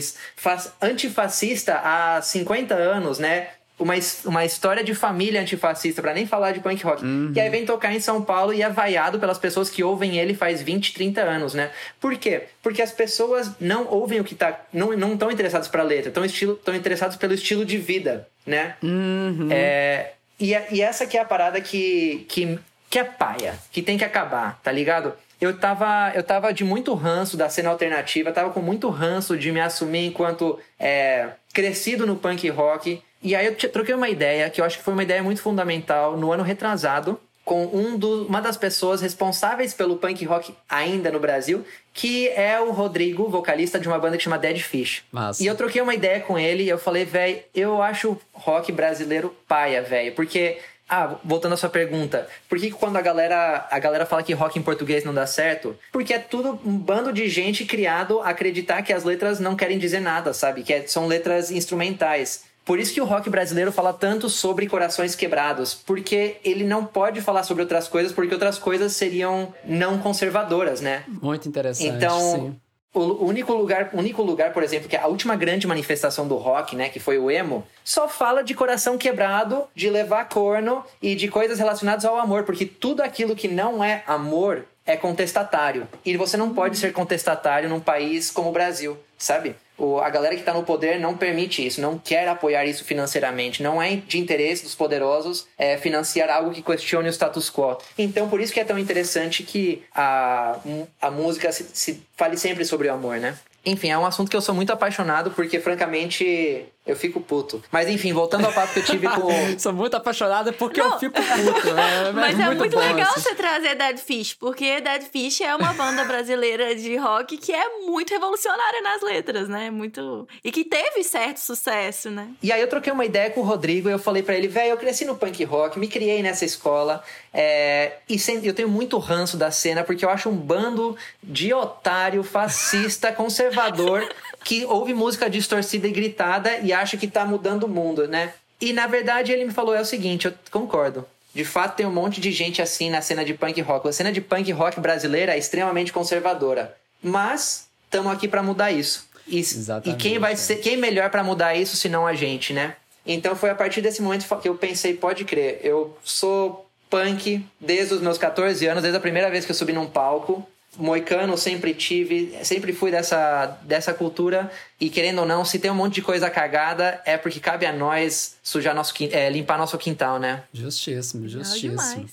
antifascista há cinquenta anos, né? Uma, uma história de família antifascista, pra nem falar de punk rock. Uhum. E aí vem tocar em São Paulo e é vaiado pelas pessoas que ouvem ele faz vinte, trinta anos, né? Por quê? Porque as pessoas não ouvem o que tá... Não, não tão interessadas pra letra, tão, estilo, tão interessadas pelo estilo de vida, né? Uhum. É, e, e essa que é a parada que, que, que é paia, que tem que acabar, tá ligado? Eu tava, eu tava de muito ranço da cena alternativa, tava com muito ranço de me assumir enquanto é, crescido no punk rock... E aí eu troquei uma ideia, que eu acho que foi uma ideia muito fundamental, no ano retrasado, com um do, uma das pessoas responsáveis pelo punk rock ainda no Brasil, que é o Rodrigo, vocalista de uma banda que chama Dead Fish. Massa. E eu troquei uma ideia com ele e eu falei, velho, eu acho o rock brasileiro paia, velho, porque... Ah, voltando à sua pergunta, por que quando a galera, a galera fala que rock em português não dá certo? Porque é tudo um bando de gente criado a acreditar que as letras não querem dizer nada, sabe? Que são letras instrumentais. Por isso que o rock brasileiro fala tanto sobre corações quebrados, porque ele não pode falar sobre outras coisas, porque outras coisas seriam não conservadoras, né? Muito interessante, então, sim. O único lugar, único lugar, por exemplo, que a última grande manifestação do rock, né, que foi o emo, só fala de coração quebrado, de levar corno e de coisas relacionadas ao amor, porque tudo aquilo que não é amor é contestatário. E você não pode ser contestatário num país como o Brasil, sabe? A galera que está no poder não permite isso, não quer apoiar isso financeiramente. Não é de interesse dos poderosos é, financiar algo que questione o status quo. Então, por isso que é tão interessante que a, a música se, se fale sempre sobre o amor, né? Enfim, é um assunto que eu sou muito apaixonado, porque, francamente, eu fico puto. Mas, enfim, voltando ao papo que eu tive com... Sou muito apaixonada porque não. eu fico puto. Né? Mas, Mas é muito, muito legal isso. Você trazer Dead Fish, porque Dead Fish é uma banda brasileira de rock que é muito revolucionária nas letras, né? Muito... E que teve certo sucesso, né? E aí eu troquei uma ideia com o Rodrigo e eu falei pra ele, velho, eu cresci no punk rock, me criei nessa escola, é... e sem... eu tenho muito ranço da cena, porque eu acho um bando de otário, fascista, conservador, Salvador, que ouve música distorcida e gritada e acha que tá mudando o mundo, né? E, na verdade, ele me falou é o seguinte, eu concordo. De fato, tem um monte de gente assim na cena de punk rock. A cena de punk rock brasileira é extremamente conservadora. Mas estamos aqui pra mudar isso. E, e quem vai ser, quem melhor pra mudar isso senão a gente, né? Então, foi a partir desse momento que eu pensei, pode crer, eu sou punk desde os meus catorze anos, desde a primeira vez que eu subi num palco. Moicano sempre tive, sempre fui dessa, dessa cultura e querendo ou não, se tem um monte de coisa cagada é porque cabe a nós sujar nosso, é, limpar nosso quintal, né? Justíssimo, justíssimo.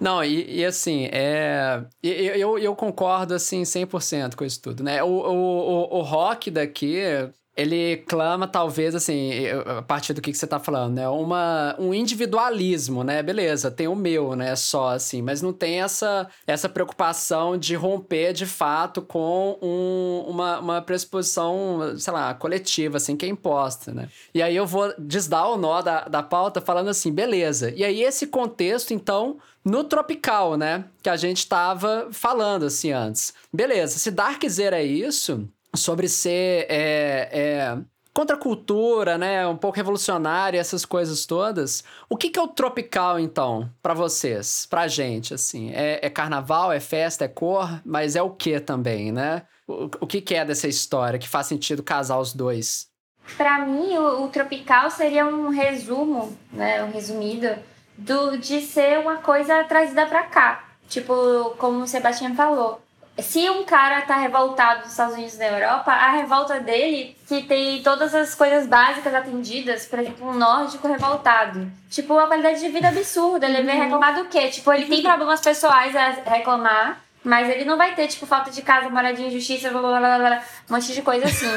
Não, e, e assim, é, eu, eu concordo assim cem por cento com isso tudo, né? O, o, o rock daqui... Ele clama, talvez, assim, a partir do que você tá falando, né? Uma, um individualismo, né? Beleza, tem o meu, né? Só, assim. Mas não tem essa, essa preocupação de romper, de fato, com um, uma, uma pressuposição, sei lá, coletiva, assim, que é imposta, né? E aí eu vou desdar o nó da, da pauta falando assim, beleza. E aí esse contexto, então... No tropical, né? Que a gente tava falando, assim, antes. Beleza, se Darkzêra é isso... Sobre ser é, é, contra a cultura, né? Um pouco revolucionária, essas coisas todas. O que que é o tropical, então, pra vocês? Pra gente, assim? É, é carnaval, é festa, é cor, mas é o que também, né? O, o que que é dessa história que faz sentido casar os dois? Pra mim, o, o tropical seria um resumo, né? Um resumido do, de ser uma coisa trazida pra cá. Tipo, como o Sebastian falou. Se um cara tá revoltado dos Estados Unidos e da Europa, a revolta dele, que tem todas as coisas básicas atendidas, por exemplo, um nórdico revoltado. Tipo, uma qualidade de vida absurda. Ele vem reclamar do quê? Tipo, ele tem problemas pessoais a reclamar, mas ele não vai ter, tipo, falta de casa, moradia, injustiça, blá, blá, blá, blá, um monte de coisa assim.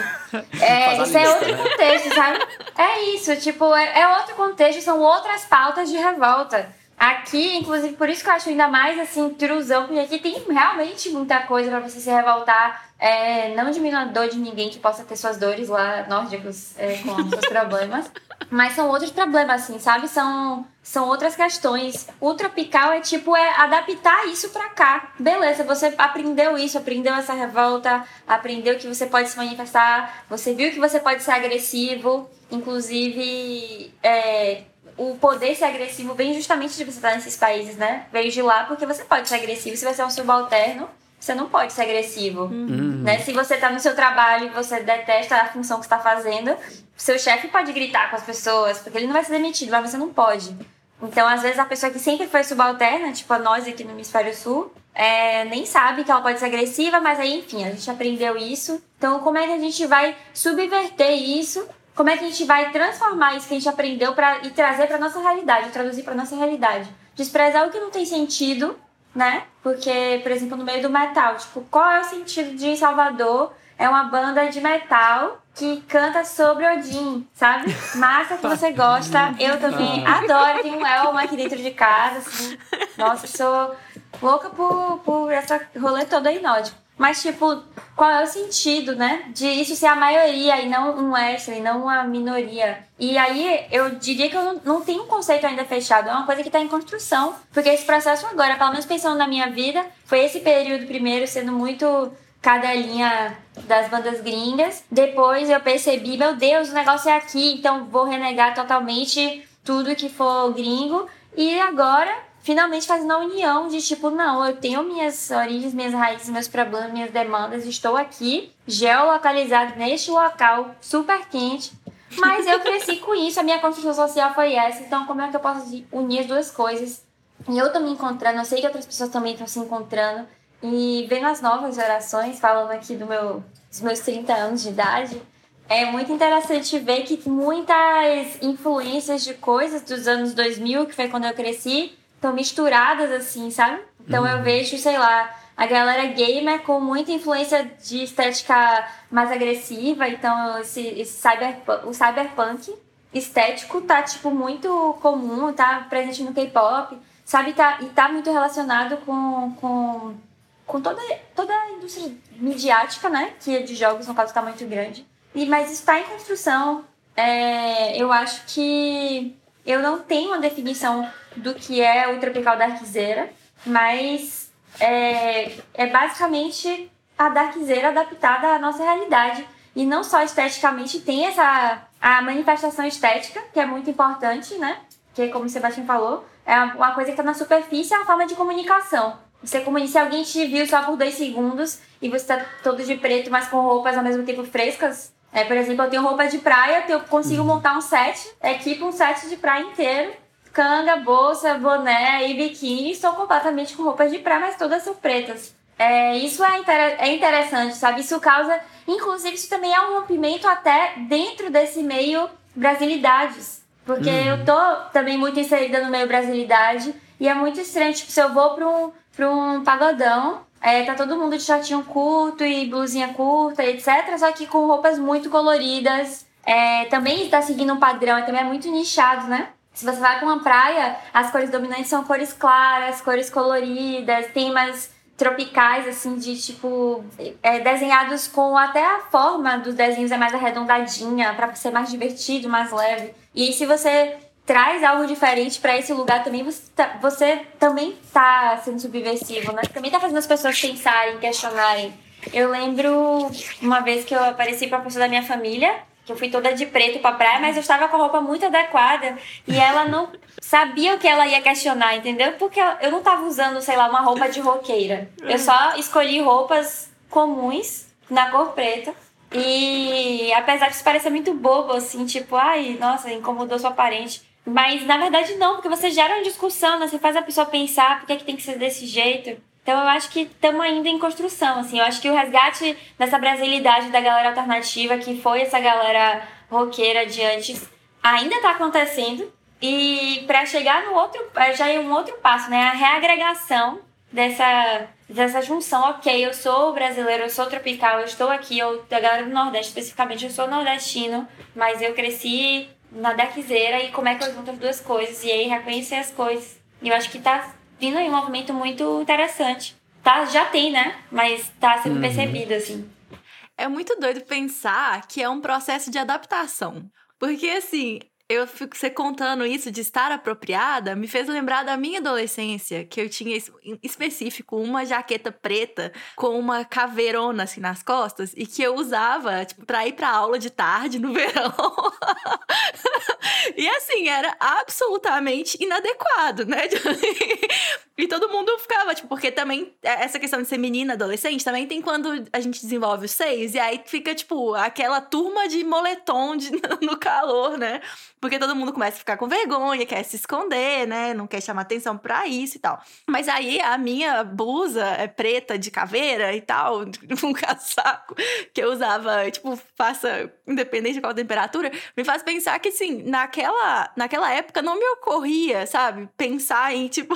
É, isso lista, é outro né? contexto, sabe? É isso, tipo, é, é outro contexto, são outras pautas de revolta. Aqui, inclusive, por isso que eu acho ainda mais, assim, truzão, porque aqui tem realmente muita coisa pra você se revoltar, é, não diminuindo a dor de ninguém que possa ter suas dores lá, nórdicos, é, com seus problemas, mas são outros problemas, assim, sabe? São, são outras questões. O tropical é, tipo, é adaptar isso pra cá. Beleza, você aprendeu isso, aprendeu essa revolta, aprendeu que você pode se manifestar, você viu que você pode ser agressivo, inclusive, é... O poder ser agressivo vem justamente de você estar nesses países, né? Veio de lá porque você pode ser agressivo. Se você é um subalterno, você não pode ser agressivo. Uhum. Né? Se você está no seu trabalho e você detesta a função que você está fazendo, seu chefe pode gritar com as pessoas, porque ele não vai ser demitido, mas você não pode. Então, às vezes, a pessoa que sempre foi subalterna, tipo a nós aqui no Hemisfério Sul, é, nem sabe que ela pode ser agressiva, mas aí, enfim, a gente aprendeu isso. Então, como é que a gente vai subverter isso? Como é que a gente vai transformar isso que a gente aprendeu pra, e trazer para nossa realidade, traduzir para nossa realidade? Desprezar o que não tem sentido, né? Porque, por exemplo, no meio do metal, tipo, qual é o sentido de Salvador? É uma banda de metal que canta sobre Odin, sabe? Massa que você gosta, eu também adoro, tenho um elmo aqui dentro de casa, assim. Nossa, sou louca por, por essa rolê toda aí nórdico. Mas, tipo, qual é o sentido, né? De isso ser a maioria e não um extra, e não uma minoria. E aí, eu diria que eu não, não tenho um conceito ainda fechado. É uma coisa que está em construção. Porque esse processo agora, pelo menos pensando na minha vida, foi esse período primeiro sendo muito cadelinha das bandas gringas. Depois eu percebi, meu Deus, o negócio é aqui. Então, vou renegar totalmente tudo que for gringo. E agora... Finalmente fazendo a união de tipo, não, eu tenho minhas origens, minhas raízes, meus problemas, minhas demandas, estou aqui, geolocalizado neste local super quente, mas eu cresci com isso, a minha construção social foi essa, então como é que eu posso unir as duas coisas? E eu tô me encontrando, eu sei que outras pessoas também estão se encontrando, e vendo as novas gerações, falando aqui do meu, dos meus trinta anos de idade, é muito interessante ver que muitas influências de coisas dos anos dois mil, que foi quando eu cresci, estão misturadas, assim, sabe? Então, hum. eu vejo, sei lá, a galera gamer com muita influência de estética mais agressiva. Então, esse, esse cyberpunk, o cyberpunk estético tá, tipo, muito comum, tá presente no K-pop, sabe? Tá, e tá muito relacionado com, com, com toda, toda a indústria midiática, né? Que é de jogos, no caso, tá muito grande. E, mas isso tá em construção. É, eu acho que... Eu não tenho uma definição do que é o Tropical Darkzêira, mas é, é basicamente a Darkzêira adaptada à nossa realidade. E não só esteticamente, tem essa, a manifestação estética, que é muito importante, né? Que, como o Sebastian falou, é uma coisa que está na superfície, é a forma de comunicação. Você comunica, se alguém te viu só por dois segundos e você está todo de preto, mas com roupas ao mesmo tempo frescas, é, por exemplo, eu tenho roupa de praia, eu consigo montar um set, equipo um set de praia inteiro, canga, bolsa, boné e biquíni, estou completamente com roupas de praia, mas todas são pretas. É, isso é, inter- é interessante, sabe? Isso causa, inclusive, isso também é um rompimento até dentro desse meio brasilidades, porque hum. eu tô também muito inserida no meio brasilidade e é muito estranho, tipo, se eu vou para um, pra um pagodão, é, tá todo mundo de shortinho curto e blusinha curta, etcétera. Só que com roupas muito coloridas. É, também tá seguindo um padrão, também é muito nichado, né? Se você vai pra uma praia, as cores dominantes são cores claras, cores coloridas, temas tropicais, assim, de tipo... É, desenhados com até a forma dos desenhos é mais arredondadinha, pra ser mais divertido, mais leve. E se você traz algo diferente pra esse lugar também, você, tá, você também tá sendo subversivo, né? Também tá fazendo as pessoas pensarem, questionarem. Eu lembro uma vez que eu apareci pra uma pessoa da minha família, que eu fui toda de preto pra praia, mas eu estava com a roupa muito adequada e ela não sabia o que ela ia questionar, entendeu? Porque eu não estava usando, sei lá, uma roupa de roqueira. Eu só escolhi roupas comuns, na cor preta. E apesar de isso parecer muito bobo, assim, tipo, ai, nossa, incomodou sua parente. Mas na verdade não, porque você gera uma discussão, né? Você faz a pessoa pensar por que é que tem que ser desse jeito. Então eu acho que estamos ainda em construção, assim. Eu acho que o resgate dessa brasilidade da galera alternativa, que foi essa galera roqueira de antes, ainda está acontecendo. E para chegar no outro, já é um outro passo, né? A reagregação dessa, dessa junção. Ok, eu sou brasileiro, eu sou tropical, eu estou aqui, eu, da galera do Nordeste especificamente, eu sou nordestino, mas eu cresci na Darkzeira, e como é que eu junto as duas coisas, e aí reconhecer as coisas. E eu acho que tá vindo aí um movimento muito interessante. Tá, já tem, né? Mas tá sendo uhum. percebido, assim. É muito doido pensar que é um processo de adaptação. Porque, assim, eu fico você contando isso de estar apropriada, me fez lembrar da minha adolescência, que eu tinha, em específico, uma jaqueta preta com uma caveirona, assim, nas costas, e que eu usava, tipo, pra ir pra aula de tarde, no verão. E, assim, era absolutamente inadequado, né? E todo mundo ficava, tipo, porque também essa questão de ser menina, adolescente, também tem quando a gente desenvolve os seis, e aí fica, tipo, aquela turma de moletom de, no calor, né? Porque todo mundo começa a ficar com vergonha, quer se esconder, né? Não quer chamar atenção pra isso e tal. Mas aí a minha blusa é preta de caveira e tal, um casaco que eu usava, tipo, faça independente de qual temperatura, me faz pensar que, assim, naquela, naquela época não me ocorria, sabe? Pensar em, tipo...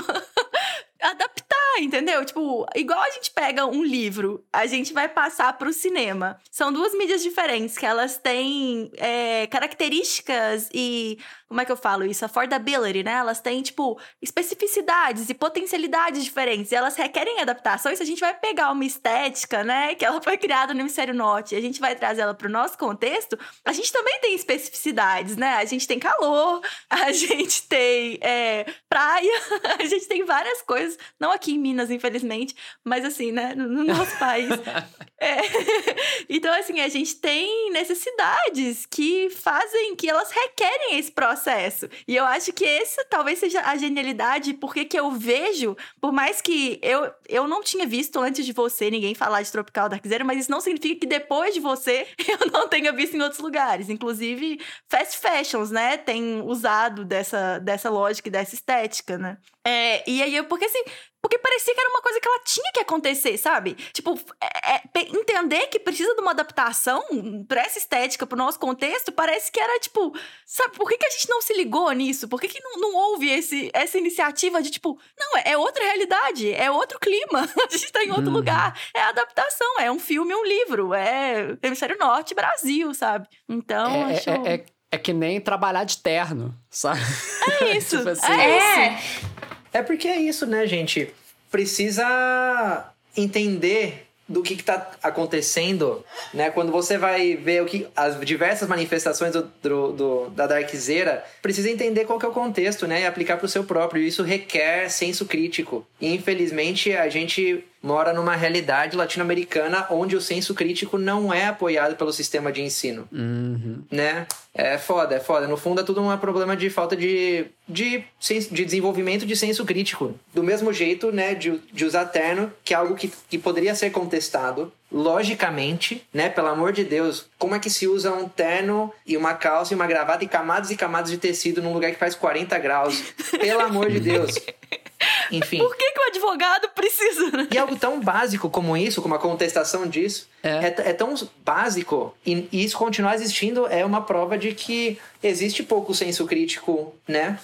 adaptar, entendeu? Tipo, igual a gente pega um livro, a gente vai passar pro cinema. São duas mídias diferentes, que elas têm é, características e... Como é que eu falo isso? Affordability, né? Elas têm, tipo, especificidades e potencialidades diferentes. E elas requerem adaptações. A gente vai pegar uma estética, né? Que ela foi criada no Hemisfério Norte. E a gente vai trazer ela pro nosso contexto. A gente também tem especificidades, né? A gente tem calor, a gente tem é, praia, a gente tem várias coisas. Não aqui em Minas, infelizmente, mas assim, né? No nosso país. É. Então, assim, a gente tem necessidades que fazem, que elas requerem esse processo. E eu acho que essa talvez seja a genialidade, porque que eu vejo, por mais que eu, eu não tinha visto antes de você ninguém falar de Tropical Darkzêra, mas isso não significa que depois de você eu não tenha visto em outros lugares. Inclusive, fast fashions, né? Tem usado dessa, dessa lógica e dessa estética, né? É, e aí eu, porque assim, porque parecia que era uma coisa que ela tinha que acontecer, sabe? Tipo, é, é, entender que precisa de uma adaptação pra essa estética, pro nosso contexto, parece que era, tipo... Sabe, por que, que a gente não se ligou nisso? Por que, que não, não houve esse, essa iniciativa de, tipo... Não, é, é outra realidade, é outro clima, a gente tá em outro uhum. lugar. É adaptação, é um filme, um livro, é Hemisfério Norte, Brasil, sabe? Então, é, acho... É, é, é que nem trabalhar de terno, sabe? É isso, tipo assim, é isso. É. É porque é isso, né, gente? Precisa entender do que está acontecendo, né? Quando você vai ver o que, as diversas manifestações do, do, do, da Darkzeira, precisa entender qual que é o contexto, né? E aplicar para o seu próprio. Isso requer senso crítico. E, infelizmente, a gente mora numa realidade latino-americana onde o senso crítico não é apoiado pelo sistema de ensino. Uhum. Né? É foda, é foda. No fundo, é tudo um problema de falta de, de, de desenvolvimento de senso crítico. Do mesmo jeito, né, de, de usar terno, que é algo que, que poderia ser contestado logicamente, né? Pelo amor de Deus, como é que se usa um terno e uma calça e uma gravata e camadas e camadas de tecido num lugar que faz quarenta graus? Pelo amor de Deus. Enfim. Por que, que o advogado precisa, né? E algo tão básico como isso, como a contestação disso, é, é, é tão básico, e, e isso continuar existindo é uma prova de que existe pouco senso crítico, né?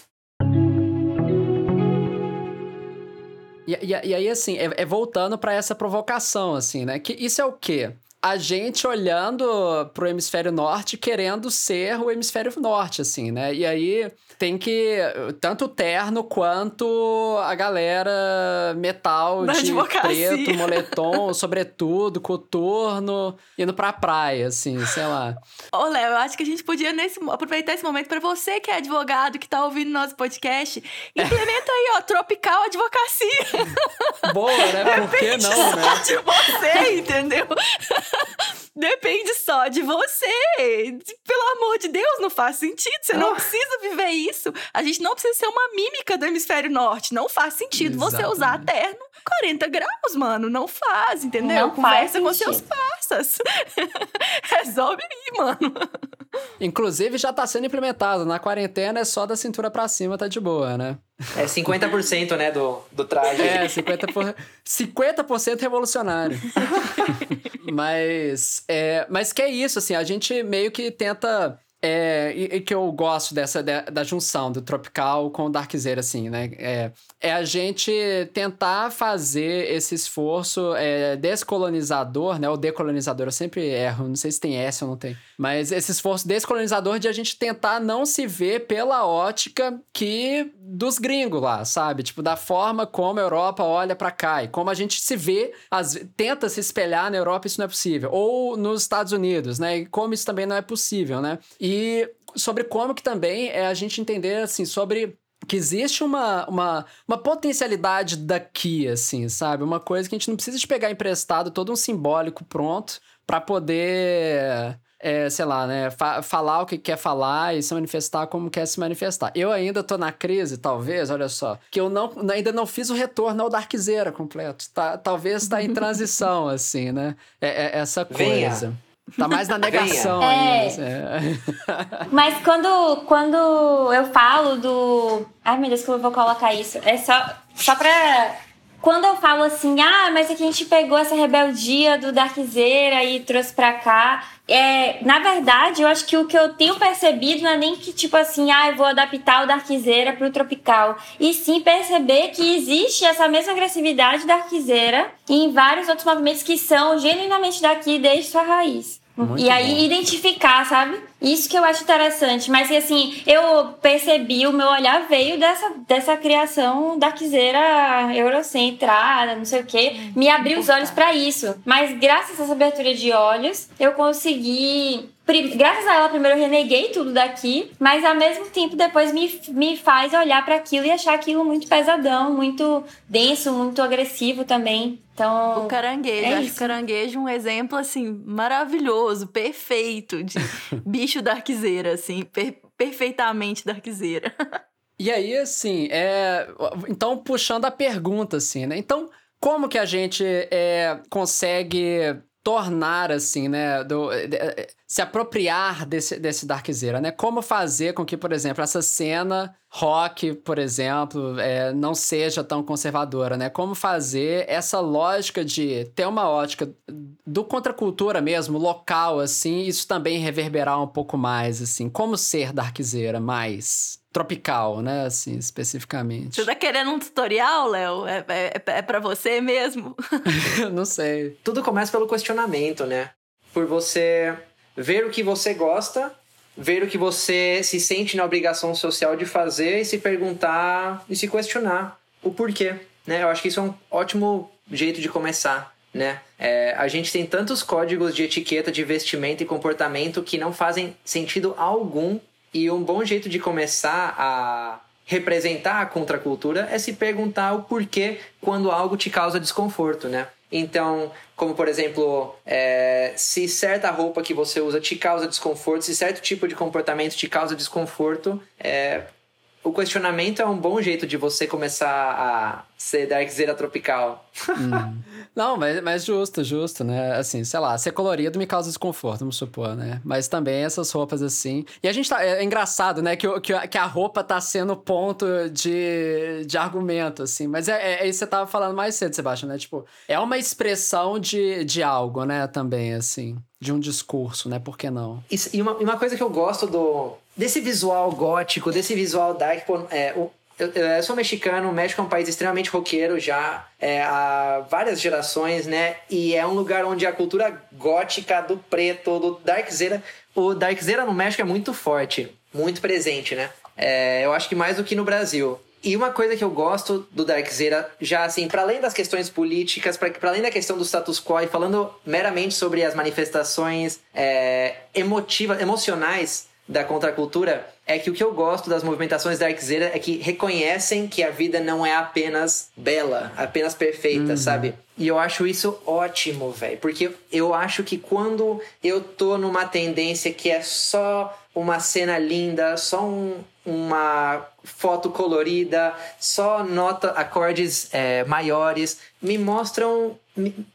E, e, e aí, assim, é, é voltando para essa provocação, assim, né? Que isso é o quê? A gente olhando pro Hemisfério Norte, querendo ser o Hemisfério Norte, assim, né? E aí tem que... Tanto o terno quanto a galera metal da de preto, moletom, sobretudo, coturno, indo pra praia, assim, sei lá. Ô, Léo, eu acho que a gente podia nesse, aproveitar esse momento pra você que é advogado, que tá ouvindo nosso podcast, implementa aí, ó, Tropical Advocacia. Boa, né? Por que não, né? De você, entendeu? depende só de você. Pelo amor de Deus, não faz sentido. Você não precisa viver isso. A gente não precisa ser uma mímica do hemisfério norte. Não faz sentido Exatamente. Você usar terno quarenta graus, mano. Não faz, entendeu? Não Conversa faz com seus parças. Resolve aí, mano. Inclusive, já tá sendo implementado. Na quarentena é só da cintura pra cima, tá de boa, né? É cinquenta por cento, né, do, do traje. É, cinquenta por cento, cinquenta por cento revolucionário. Mas, é, mas que é isso, assim, a gente meio que tenta... É, e, e que eu gosto dessa, da, da junção do tropical com o Darkzera, assim, né? É, é a gente tentar fazer esse esforço é, descolonizador, né? Ou decolonizador, eu sempre erro, não sei se tem S ou não tem. Mas esse esforço descolonizador de a gente tentar não se ver pela ótica que dos gringos lá, sabe? Tipo, da forma como a Europa olha pra cá e como a gente se vê, as, tenta se espelhar na Europa, isso não é possível. Ou nos Estados Unidos, né? E como isso também não é possível, né? E E sobre como que também é a gente entender, assim, sobre que existe uma, uma, uma potencialidade daqui, assim, sabe? Uma coisa que a gente não precisa de pegar emprestado, todo um simbólico pronto para poder... É, sei lá, né, fa- falar o que quer falar e se manifestar como quer se manifestar. Eu ainda tô na crise, talvez, olha só, que eu não, ainda não fiz o retorno ao Darkzera completo. Tá, talvez tá em transição, assim, né? É, é essa coisa. Venha. Tá mais na negação é. ainda. É. Mas quando, quando eu falo do... Ai, meu Deus, como eu vou colocar isso? É só, só pra... Quando eu falo assim, ah, mas é que a gente pegou essa rebeldia do Darkzera e trouxe pra cá... É, na verdade, eu acho que o que eu tenho percebido não é nem que, tipo assim, ah, eu vou adaptar o Darkzera pro tropical. E sim perceber que existe essa mesma agressividade Darkzera em vários outros movimentos que são genuinamente daqui desde sua raiz. Muito e aí, bom. Identificar, sabe? Isso que eu acho interessante. Mas, assim, eu percebi, o meu olhar veio dessa, dessa criação darkzeira eurocentrada, não sei o quê. Me abriu os olhos pra isso. Mas, graças a essa abertura de olhos, eu consegui... Graças a ela, primeiro eu reneguei tudo daqui, mas ao mesmo tempo depois me, me faz olhar para aquilo e achar aquilo muito pesadão, muito denso, muito agressivo também. Então, o caranguejo, é acho o caranguejo um exemplo assim, maravilhoso, perfeito, de bicho darkzeira, assim, per- perfeitamente darkzeira. E aí, assim, é... então puxando a pergunta, assim, né? Então, como que a gente é, consegue tornar, assim, né? Do, de, de, se apropriar desse, desse Darkzera, né? Como fazer com que, por exemplo, essa cena rock, por exemplo, é, não seja tão conservadora, né? Como fazer essa lógica de ter uma ótica do contracultura mesmo, local, assim, isso também reverberar um pouco mais, assim. Como ser Darkzera mais tropical, né? Assim, especificamente. Você tá querendo um tutorial, Léo? É, é, é pra você mesmo? Não sei. Tudo começa pelo questionamento, né? Por você... ver o que você gosta, ver o que você se sente na obrigação social de fazer e se perguntar e se questionar o porquê, né? Eu acho que isso é um ótimo jeito de começar, né? É, a gente tem tantos códigos de etiqueta, de vestimenta e comportamento que não fazem sentido algum e um bom jeito de começar a representar a contracultura é se perguntar o porquê quando algo te causa desconforto, né? Então, como por exemplo, é, se certa roupa que você usa te causa desconforto, se certo tipo de comportamento te causa desconforto, é, o questionamento é um bom jeito de você começar a ser darkzeira tropical. Hum. Não, mas, mas justo, justo, né? Assim, sei lá, ser colorido me causa desconforto, vamos supor, né? Mas também essas roupas assim... E a gente tá... É engraçado, né? Que, que, que a roupa tá sendo ponto de, de argumento, assim. Mas é, é isso que você tava falando mais cedo, Sebastian, né? Tipo, é uma expressão de, de algo, né? Também, assim. De um discurso, né? Por que não? Isso, e uma, uma coisa que eu gosto do... Desse visual gótico, desse visual dark... É, o, eu, eu sou mexicano, o México é um país extremamente roqueiro já é, há várias gerações, né? E é um lugar onde a cultura gótica do preto, do darkzera... O darkzera no México é muito forte, muito presente, né? É, eu acho que mais do que no Brasil. E uma coisa que eu gosto do Darkzera, já assim, para além das questões políticas, para além da questão do status quo, e falando meramente sobre as manifestações é, emotivas, emocionais da contracultura, é que o que eu gosto das movimentações da Darkzêira é que reconhecem que a vida não é apenas bela, apenas perfeita, uhum. sabe? E eu acho isso ótimo, velho. Porque eu acho que quando eu tô numa tendência que é só uma cena linda, só um, uma foto colorida, só nota, acordes é, maiores, me mostram...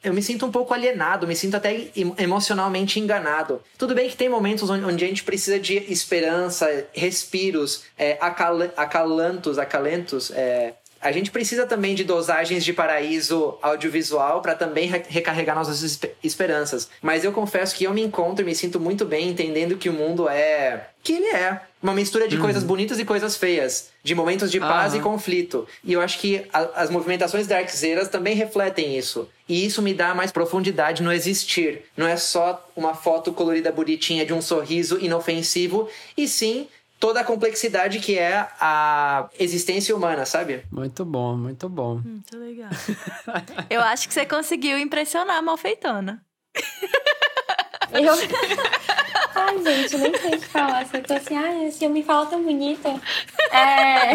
Eu me sinto um pouco alienado, me sinto até emocionalmente enganado. Tudo bem que tem momentos onde a gente precisa de esperança, respiros, é, acal- acalantos, acalentos. É. A gente precisa também de dosagens de paraíso audiovisual para também recarregar nossas esperanças. Mas eu confesso que eu me encontro e me sinto muito bem entendendo que o mundo é... que ele é uma mistura de uhum. coisas bonitas e coisas feias, de momentos de paz uhum. e conflito. E eu acho que a, as movimentações darkzeiras também refletem isso. E isso me dá mais profundidade no existir. Não é só uma foto colorida bonitinha de um sorriso inofensivo, e sim... toda a complexidade que é a existência humana, sabe? Muito bom, muito bom. Muito legal. Eu acho que você conseguiu impressionar a Malfeitona. Eu... Ai, gente, nem sei o que falar. Eu tô assim, ai, assim, eu me falo tão bonita. É...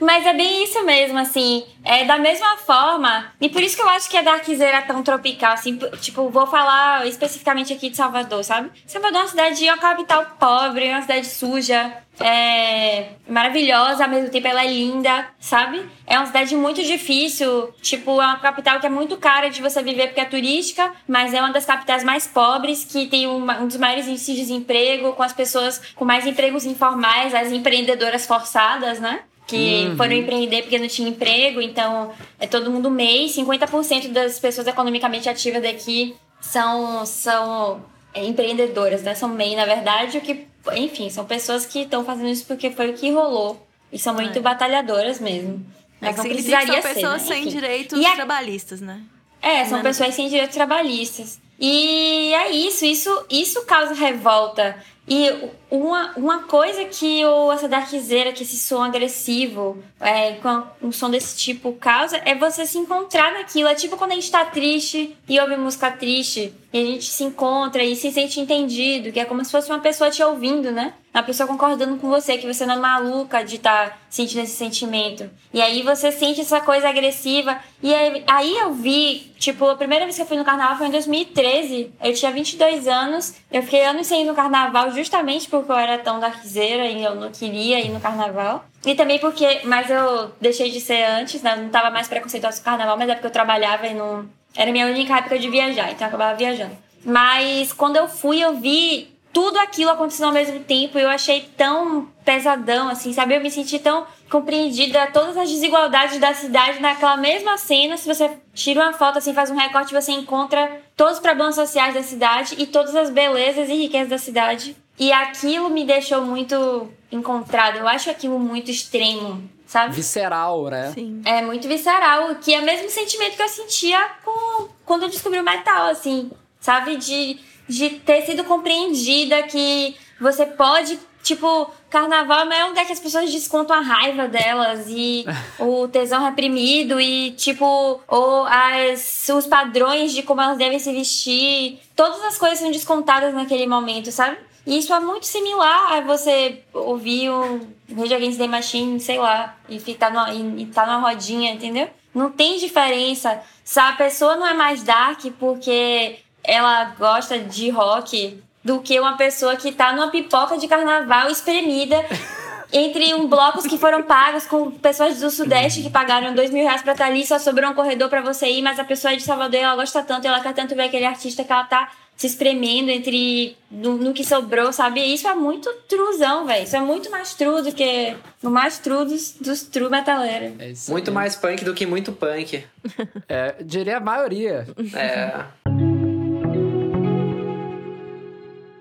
Mas é bem isso mesmo, assim, é da mesma forma, e por isso que eu acho que a Darkzêira é tão tropical, assim, tipo, vou falar especificamente aqui de Salvador, sabe? Salvador é uma cidade, é uma capital pobre, é uma cidade suja, é maravilhosa, ao mesmo tempo ela é linda, sabe? É uma cidade muito difícil, tipo, é uma capital que é muito cara de você viver porque é turística, mas é uma das capitais mais pobres, que tem uma, um dos maiores índices de desemprego, com as pessoas com mais empregos informais, as empreendedoras forçadas, né? Que uhum. foram empreender porque não tinha emprego, então é todo mundo MEI. cinquenta por cento das pessoas economicamente ativas daqui são, são é, empreendedoras, né? São MEI, na verdade. O que, enfim, são pessoas que estão fazendo isso porque foi o que rolou. E são muito é. batalhadoras mesmo. Mas é que não precisaria ser, são pessoas ser, né? sem direitos a... trabalhistas, né? É, são não pessoas não... sem direitos trabalhistas. E é isso, isso, isso causa revolta. E uma, uma coisa que o, essa darkzêira, que esse som agressivo, é, com um som desse tipo causa, é você se encontrar naquilo. É tipo quando a gente tá triste e ouve música triste, e a gente se encontra e se sente entendido, que é como se fosse uma pessoa te ouvindo, né? Uma pessoa concordando com você, que você não é maluca de estar tá sentindo esse sentimento. E aí você sente essa coisa agressiva. E aí, aí eu vi, tipo, a primeira vez que eu fui no carnaval foi em dois mil e treze. Eu tinha vinte e dois anos, eu fiquei anos sem ir no carnaval, justamente porque eu era tão darkzêira e eu não queria ir no carnaval. E também porque... Mas eu deixei de ser antes, né? Eu não tava mais preconceituosa com o carnaval, mas é porque eu trabalhava e não... Era minha única época de viajar, então eu acabava viajando. Mas quando eu fui, eu vi... tudo aquilo acontecendo ao mesmo tempo e eu achei tão pesadão, assim, sabe? Eu me senti tão compreendida, todas as desigualdades da cidade naquela mesma cena. Se você tira uma foto, assim, faz um recorte, você encontra todos os problemas sociais da cidade e todas as belezas e riquezas da cidade. E aquilo me deixou muito encontrada. Eu acho aquilo muito extremo, sabe? Visceral, né? Sim. É muito visceral, que é o mesmo sentimento que eu sentia com... quando eu descobri o metal, assim, sabe? De... de ter sido compreendida, que você pode... Tipo, carnaval é um lugar que as pessoas descontam a raiva delas e o tesão reprimido e, tipo, ou as, os padrões de como elas devem se vestir. Todas as coisas são descontadas naquele momento, sabe? E isso é muito similar a você ouvir o Rage Against the Machine, sei lá, e estar tá e, e tá numa rodinha, entendeu? Não tem diferença. A pessoa não é mais dark porque... ela gosta de rock do que uma pessoa que tá numa pipoca de carnaval espremida entre um blocos que foram pagos com pessoas do Sudeste que pagaram dois mil reais pra estar ali, só sobrou um corredor pra você ir, mas a pessoa é de Salvador, ela gosta tanto, ela quer tanto ver aquele artista que ela tá se espremendo entre no, no que sobrou, sabe? Isso é muito truzão, velho. Isso é muito mais true do que o mais true dos, dos true metaleiros. É muito mais punk do que muito punk. É, diria a maioria. É...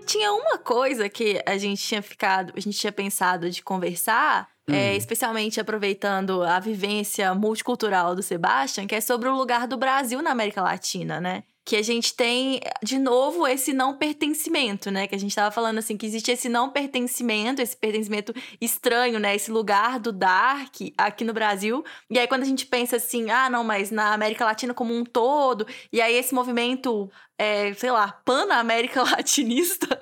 Tinha uma coisa que a gente tinha ficado, a gente tinha pensado de conversar, hum. é, especialmente aproveitando a vivência multicultural do Sebastian, que é sobre o lugar do Brasil na América Latina, né? Que a gente tem, de novo, esse não pertencimento, né? Que a gente tava falando, assim, que existe esse não pertencimento, esse pertencimento estranho, né? Esse lugar do dark aqui no Brasil. E aí, quando a gente pensa assim, ah, não, mas na América Latina como um todo, e aí esse movimento é, sei lá, pan-américa latinista,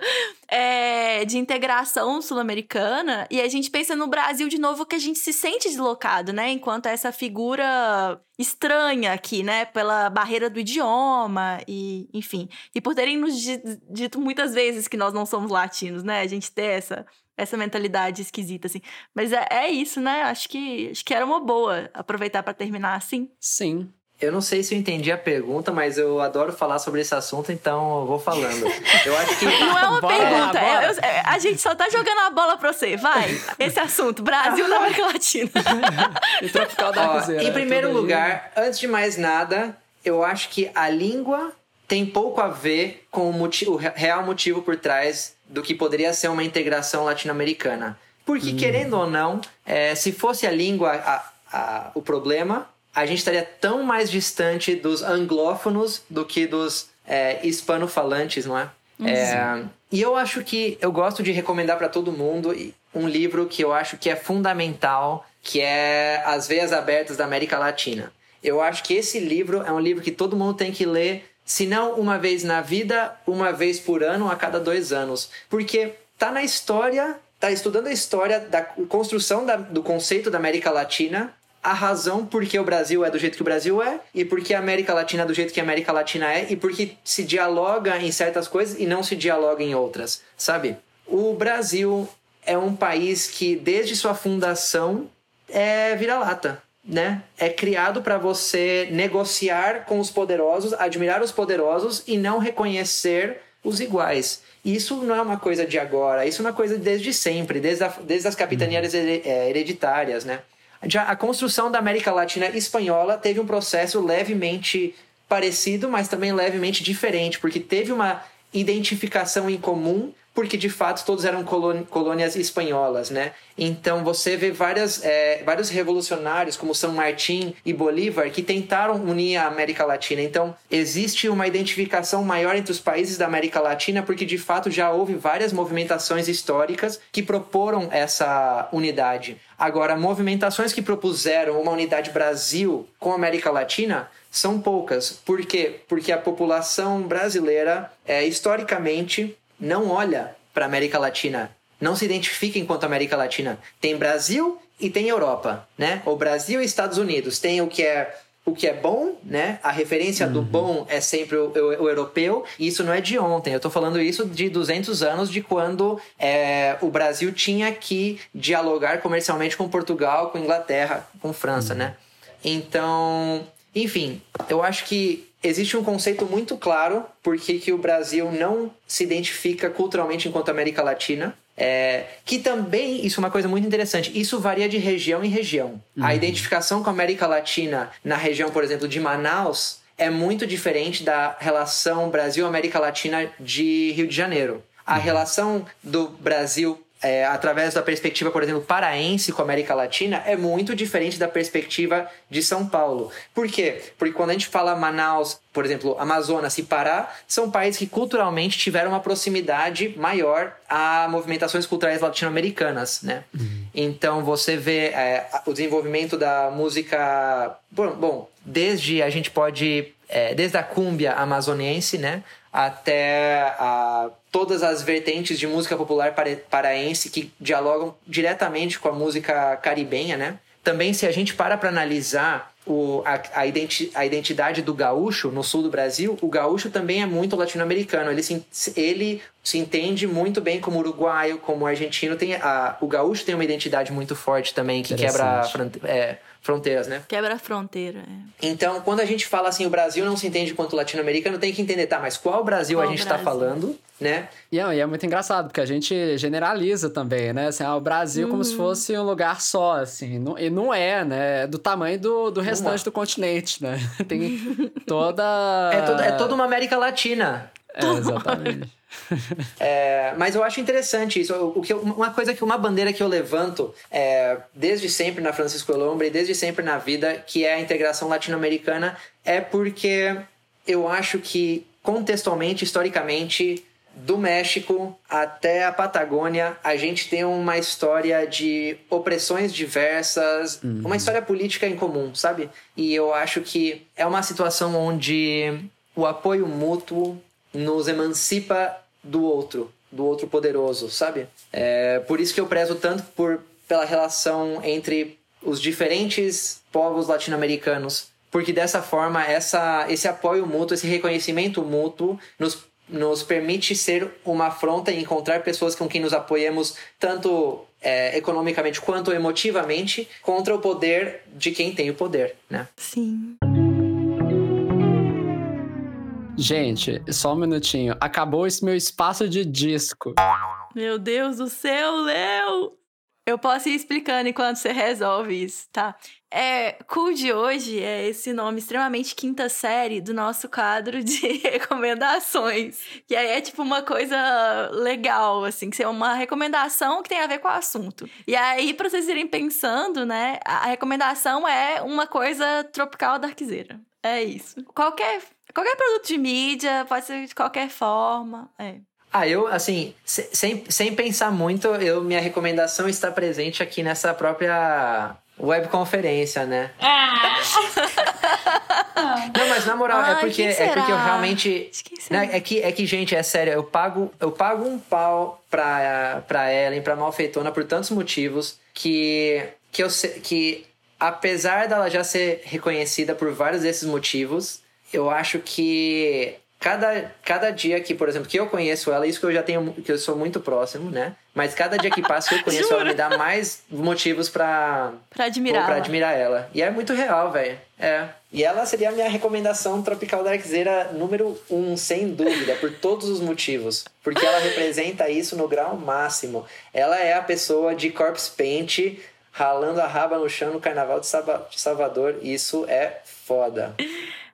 é, de integração sul-americana. E a gente pensa no Brasil de novo, que a gente se sente deslocado, né? Enquanto essa figura estranha aqui, né? Pela barreira do idioma e, enfim. E por terem nos dito muitas vezes que nós não somos latinos, né? A gente ter essa... essa mentalidade esquisita, assim. Mas é, é isso, né? Acho que, acho que era uma boa aproveitar para terminar assim. Sim. Eu não sei se eu entendi a pergunta, mas eu adoro falar sobre esse assunto, então eu vou falando. Eu acho que... Não é uma bola, pergunta. É, eu, eu, a gente só tá jogando a bola pra você. Vai, esse assunto. Brasil na América Latina. E Tropical Darkzêra. Em primeiro lugar, dia. Antes de mais nada, eu acho que a língua tem pouco a ver com o, motivo, o real motivo por trás do que poderia ser uma integração latino-americana. Porque, hum. querendo ou não, é, se fosse a língua a, a, o problema, a gente estaria tão mais distante dos anglófonos do que dos é, hispanofalantes, não é? é? E eu acho que eu gosto de recomendar para todo mundo um livro que eu acho que é fundamental, que é As Veias Abertas da América Latina. Eu acho que esse livro é um livro que todo mundo tem que ler, se não uma vez na vida, uma vez por ano, a cada dois anos. Porque tá na história, tá estudando a história da construção da, do conceito da América Latina, a razão por que o Brasil é do jeito que o Brasil é, e por que a América Latina é do jeito que a América Latina é, e por que se dialoga em certas coisas e não se dialoga em outras, sabe? O Brasil é um país que, desde sua fundação, é vira-lata. Né? É criado para você negociar com os poderosos, admirar os poderosos e não reconhecer os iguais. Isso não é uma coisa de agora, isso é uma coisa desde sempre, desde, a, desde as capitanias hereditárias, né? Já a construção da América Latina espanhola teve um processo levemente parecido, mas também levemente diferente, porque teve uma identificação em comum, porque de fato todos eram colônias espanholas, né? Então você vê várias, é, vários revolucionários como São Martín e Bolívar que tentaram unir a América Latina. Então existe uma identificação maior entre os países da América Latina, porque de fato já houve várias movimentações históricas que proporam essa unidade. Agora, movimentações que propuseram uma unidade Brasil com a América Latina são poucas. Por quê? Porque a população brasileira, é, historicamente, não olha para a América Latina, não se identifica enquanto América Latina. Tem Brasil e tem Europa, né? O Brasil e Estados Unidos. Tem o que é, o que é bom, né? A referência uhum. do bom é sempre o, o, o europeu, e isso não é de ontem. Eu estou falando isso de duzentos anos, de quando é, o Brasil tinha que dialogar comercialmente com Portugal, com Inglaterra, com França, uhum. né? Então, enfim, eu acho que existe um conceito muito claro por que o Brasil não se identifica culturalmente enquanto América Latina. É, que também, isso é uma coisa muito interessante, isso varia de região em região. Uhum. A identificação com a América Latina na região, por exemplo, de Manaus é muito diferente da relação Brasil-América Latina de Rio de Janeiro. A uhum. relação do Brasil, é, através da perspectiva, por exemplo, paraense com a América Latina, é muito diferente da perspectiva de São Paulo. Por quê? Porque quando a gente fala Manaus, por exemplo, Amazonas e Pará, são países que culturalmente tiveram uma proximidade maior a movimentações culturais latino-americanas, né? Uhum. Então você vê é, o desenvolvimento da música... Bom, bom desde a gente pode... É, desde a cúmbia amazonense, né? Até a, todas as vertentes de música popular paraense que dialogam diretamente com a música caribenha, né? Também, se a gente para para analisar o, a, a, identi, a identidade do gaúcho no sul do Brasil, o gaúcho também é muito latino-americano. Ele se, ele se entende muito bem como uruguaio, como argentino. Tem a, o gaúcho tem uma identidade muito forte também, que quebra... É, fronteiras, né? Quebra a fronteira. É. Então, quando a gente fala assim, o Brasil não se entende quanto latino-americano, tem que entender, tá, mas qual Brasil qual a gente Brasil? tá falando, né? E é, e é muito engraçado, porque a gente generaliza também, né? Assim, ah, o Brasil uhum. como se fosse um lugar só, assim. Não, e não é, né? É do tamanho do, do restante é. do continente, né? Tem toda... É, todo, é toda uma América Latina. É, exatamente. É, mas eu acho interessante isso. O que eu, uma coisa que uma bandeira que eu levanto é, desde sempre na Francisco, el Hombre, desde sempre na vida, que é a integração latino-americana, é porque eu acho que contextualmente, historicamente, do México até a Patagônia, a gente tem uma história de opressões diversas, uhum. uma história política em comum, sabe? E eu acho que é uma situação onde o apoio mútuo, nos emancipa do outro, do outro poderoso, sabe? É por isso que eu prezo tanto por, pela relação entre os diferentes povos latino-americanos, porque dessa forma essa, esse apoio mútuo, esse reconhecimento mútuo nos, nos permite ser uma afronta e encontrar pessoas com quem nos apoiemos tanto é, economicamente quanto emotivamente contra o poder de quem tem o poder, né? Sim. Gente, só um minutinho. Acabou esse meu espaço de disco. Meu Deus do céu, Léo! Eu posso ir explicando enquanto você resolve isso, tá? É, Cool de hoje é esse nome extremamente quinta série do nosso quadro de recomendações. E aí é tipo uma coisa legal, assim, que é uma recomendação que tem a ver com o assunto. E aí, pra vocês irem pensando, né, a recomendação é uma coisa tropical darkzeira. É isso. Qualquer... Qualquer produto de mídia, pode ser de qualquer forma. É. Ah, eu, assim, sem, sem pensar muito, eu, minha recomendação está presente aqui nessa própria webconferência, né? Ah. Não, mas na moral, ah, é, porque, é porque eu realmente... Né, é, que, é que, gente, é sério, eu pago, eu pago um pau pra, pra Ellen, pra Malfeitona, por tantos motivos que, que, eu, que apesar dela já ser reconhecida por vários desses motivos... Eu acho que cada, cada dia que, por exemplo, que eu conheço ela, isso que eu já tenho, que eu sou muito próximo, né? Mas cada dia que passa que eu conheço ela me dá mais motivos pra... Pra admirar pra ela. admirar ela. E é muito real, velho. É. E ela seria a minha recomendação tropical darkzeira número um, sem dúvida, por todos os motivos. Porque ela representa isso no grau máximo. Ela é a pessoa de corpse paint, ralando a raba no chão no Carnaval de, Saba, de Salvador. Isso é foda.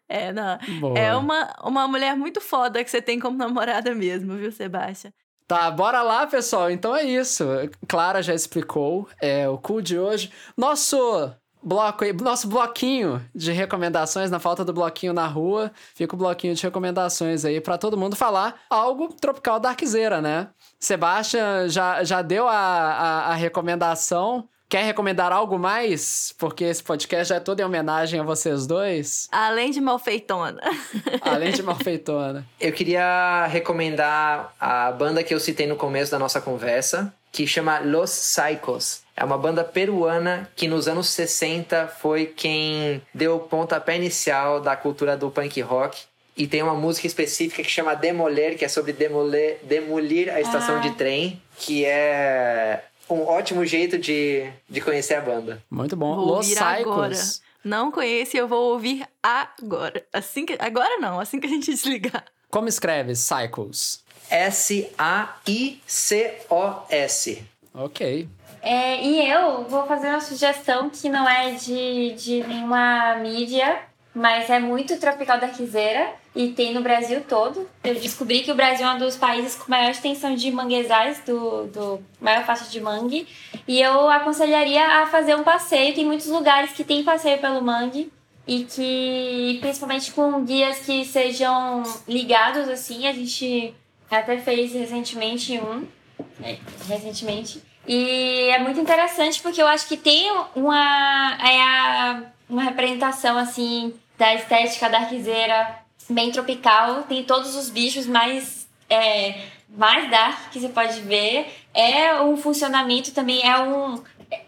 É, não. Boa. É uma, uma mulher muito foda que você tem como namorada mesmo, viu, Sebastian? Tá, bora lá, pessoal. Então é isso. Clara já explicou é, o cu de hoje. Nosso bloco, nosso bloquinho de recomendações, na falta do bloquinho na rua, fica o bloquinho de recomendações aí pra todo mundo falar algo tropical darkzeira, né? Sebastian já, já deu a, a, a recomendação. Quer recomendar algo mais? Porque esse podcast já é todo em homenagem a vocês dois. Além de Malfeitona. Além de Malfeitona. Eu queria recomendar a banda que eu citei no começo da nossa conversa, que chama Los Saicos. É uma banda peruana que nos anos sessenta foi quem deu o pontapé inicial da cultura do punk rock. E tem uma música específica que chama Demoler, que é sobre demoler, demolir a estação ah. de trem, que é... um ótimo jeito de, de conhecer a banda. Muito bom. Vou Los Saicos. Não conheço e eu vou ouvir agora. Assim que, agora não, assim que a gente desligar. Como escreve Saicos? S A I C O S. Ok. É, e eu vou fazer uma sugestão que não é de, de nenhuma mídia, mas é muito tropical darkzeira e tem no Brasil todo. Eu descobri que o Brasil é um dos países com maior extensão de manguezais, do, do maior faixa de mangue, e eu aconselharia a fazer um passeio. Tem muitos lugares que tem passeio pelo mangue e que, principalmente com guias que sejam ligados, assim, a gente até fez recentemente um, é, recentemente, e é muito interessante porque eu acho que tem uma, é a, uma representação, assim, da estética darkzeira bem tropical, tem todos os bichos mais, é, mais dark que você pode ver. É um funcionamento também, é um,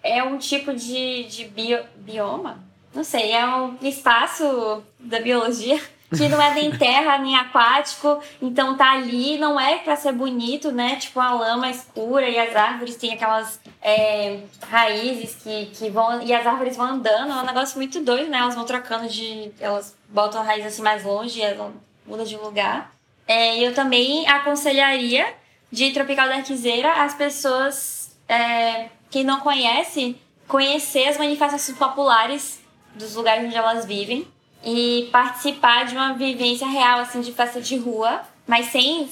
é um tipo de, de bio, bioma, não sei, é um espaço da biologia que não é nem terra, nem aquático, então tá ali, não é pra ser bonito, né, tipo a lama escura e as árvores tem aquelas é, raízes que, que vão, e as árvores vão andando, é um negócio muito doido, né, elas vão trocando de, elas botam a raiz assim mais longe e elas mudam de lugar. É, eu também aconselharia de tropical darkzeira as pessoas é, que não conhecem, conhecer as manifestações populares dos lugares onde elas vivem, e participar de uma vivência real, assim, de festa de rua, mas sem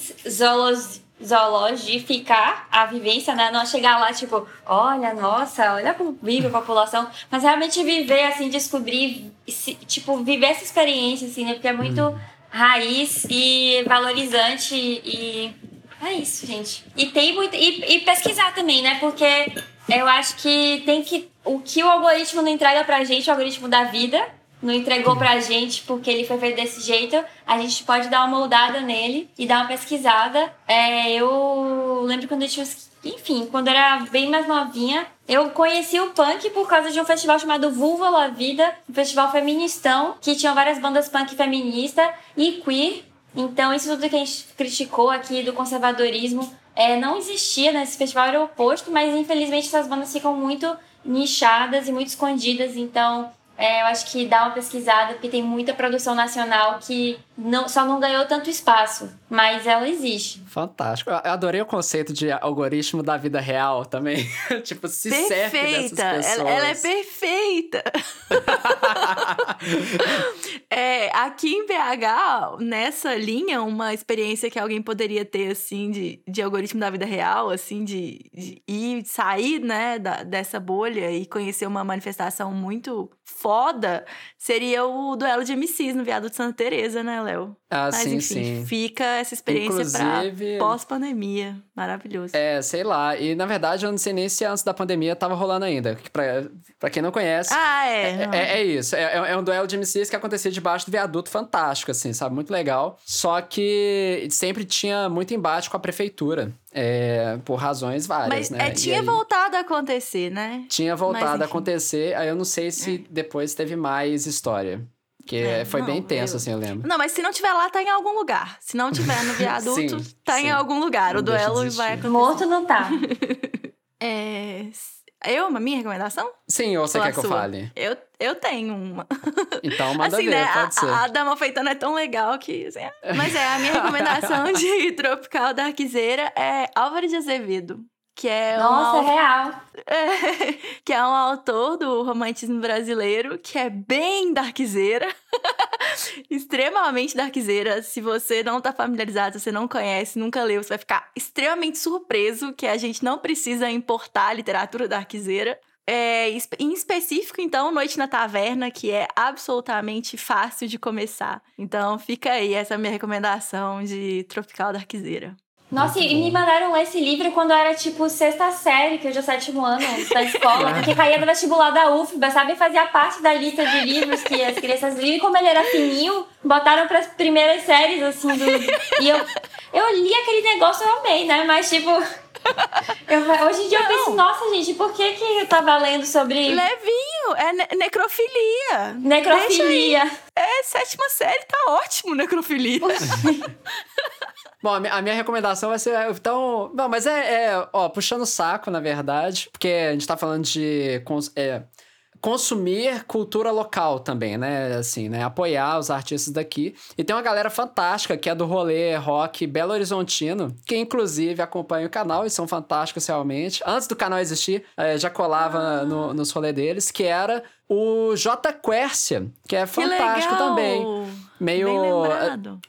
zoologificar a vivência, né? Não chegar lá, tipo, olha, nossa, olha como vive a população. Mas realmente viver, assim, descobrir, tipo, viver essa experiência, assim, né? Porque é muito hum. raiz e valorizante e... É isso, gente. E tem muito... E, e pesquisar também, né? Porque eu acho que tem que... O que o algoritmo não entrega pra gente, o algoritmo da vida... não entregou pra gente porque ele foi feito desse jeito, a gente pode dar uma moldada nele e dar uma pesquisada. É, eu lembro quando eu tinha uns... Enfim, quando eu era bem mais novinha, eu conheci o punk por causa de um festival chamado Vulva La Vida, um festival feministão, que tinha várias bandas punk feminista e queer. Então, isso tudo que a gente criticou aqui do conservadorismo é, não existia, né? Esse festival era o oposto, mas infelizmente essas bandas ficam muito nichadas e muito escondidas, então... É, eu acho que dá uma pesquisada, porque tem muita produção nacional que não, só não ganhou tanto espaço, mas ela existe. Fantástico. Eu adorei o conceito de algoritmo da vida real também. Tipo, se perfeita. Serve dessas pessoas. Ela, ela é perfeita! É, aqui em B H, nessa linha, uma experiência que alguém poderia ter, assim, de, de algoritmo da vida real, assim, de, de ir, sair, né, da, dessa bolha e conhecer uma manifestação muito... foda, seria o duelo de M Cs no Viado de Santa Teresa, né, Léo? Ah, mas, sim, enfim, sim. Fica essa experiência inclusive, pra pós-pandemia. Maravilhoso. É, sei lá. E, na verdade, eu não sei nem se antes da pandemia tava rolando ainda. Pra, pra quem não conhece... Ah, é. É, é, é isso. É, é um duelo de M Cs que acontecia debaixo do viaduto fantástico, assim, sabe? Muito legal. Só que sempre tinha muito embate com a prefeitura. É, por razões várias, mas, né? É, tinha aí, voltado a acontecer, né? Tinha voltado a acontecer. Aí eu não sei se é. Depois teve mais história. Porque é, foi não, bem tenso, eu... assim, eu lembro. Não, mas se não tiver lá, tá em algum lugar. Se não tiver no viaduto, sim, tá sim. Em algum lugar. Não, o duelo vai acontecer. Morto não tá. é... Eu, uma minha recomendação? Sim, ou você ou quer que sua? Eu fale? Eu, eu tenho uma. Então, manda assim, ver, né? Pode a, ser. A da Malfeitona é tão legal que... Assim, é. Mas é, a minha recomendação de Tropical Darkzêira é Álvares de Azevedo, que é Nossa, um... Nossa, real! É, que é um autor do romantismo brasileiro, que é bem darkzeira. Extremamente darkzeira. Se você não tá familiarizado, se você não conhece, nunca leu, você vai ficar extremamente surpreso que a gente não precisa importar a literatura darkzeira. É, em específico, então, Noite na Taverna, que é absolutamente fácil de começar. Então fica aí essa minha recomendação de Tropical Darkzêira. Nossa, e me mandaram ler esse livro quando eu era, tipo, sexta série, que hoje é o sétimo ano da escola, porque caía no vestibular da U F B A, sabe? Fazia parte da lista de livros que as crianças liam, e como ele era fininho, botaram pras primeiras séries, assim, do... E eu, eu li aquele negócio, eu amei, né? Mas, tipo... Eu, hoje em dia não. Eu penso, nossa, gente, por que que eu tava lendo sobre... Levinho, é ne- necrofilia. Necrofilia. É, sétima série, tá ótimo, necrofilia. Bom, a minha recomendação vai ser... Então... Não, mas é... é ó, puxando o saco, na verdade, porque a gente tá falando de... Cons- é, consumir cultura local também, né? Assim, né? Apoiar os artistas daqui. E tem uma galera fantástica que é do rolê rock Belo Horizontino, que inclusive acompanha o canal e são fantásticos realmente. Antes do canal existir, já colava ah. no, nos rolês deles, que era o J. Quercia, que é fantástico que também. Meio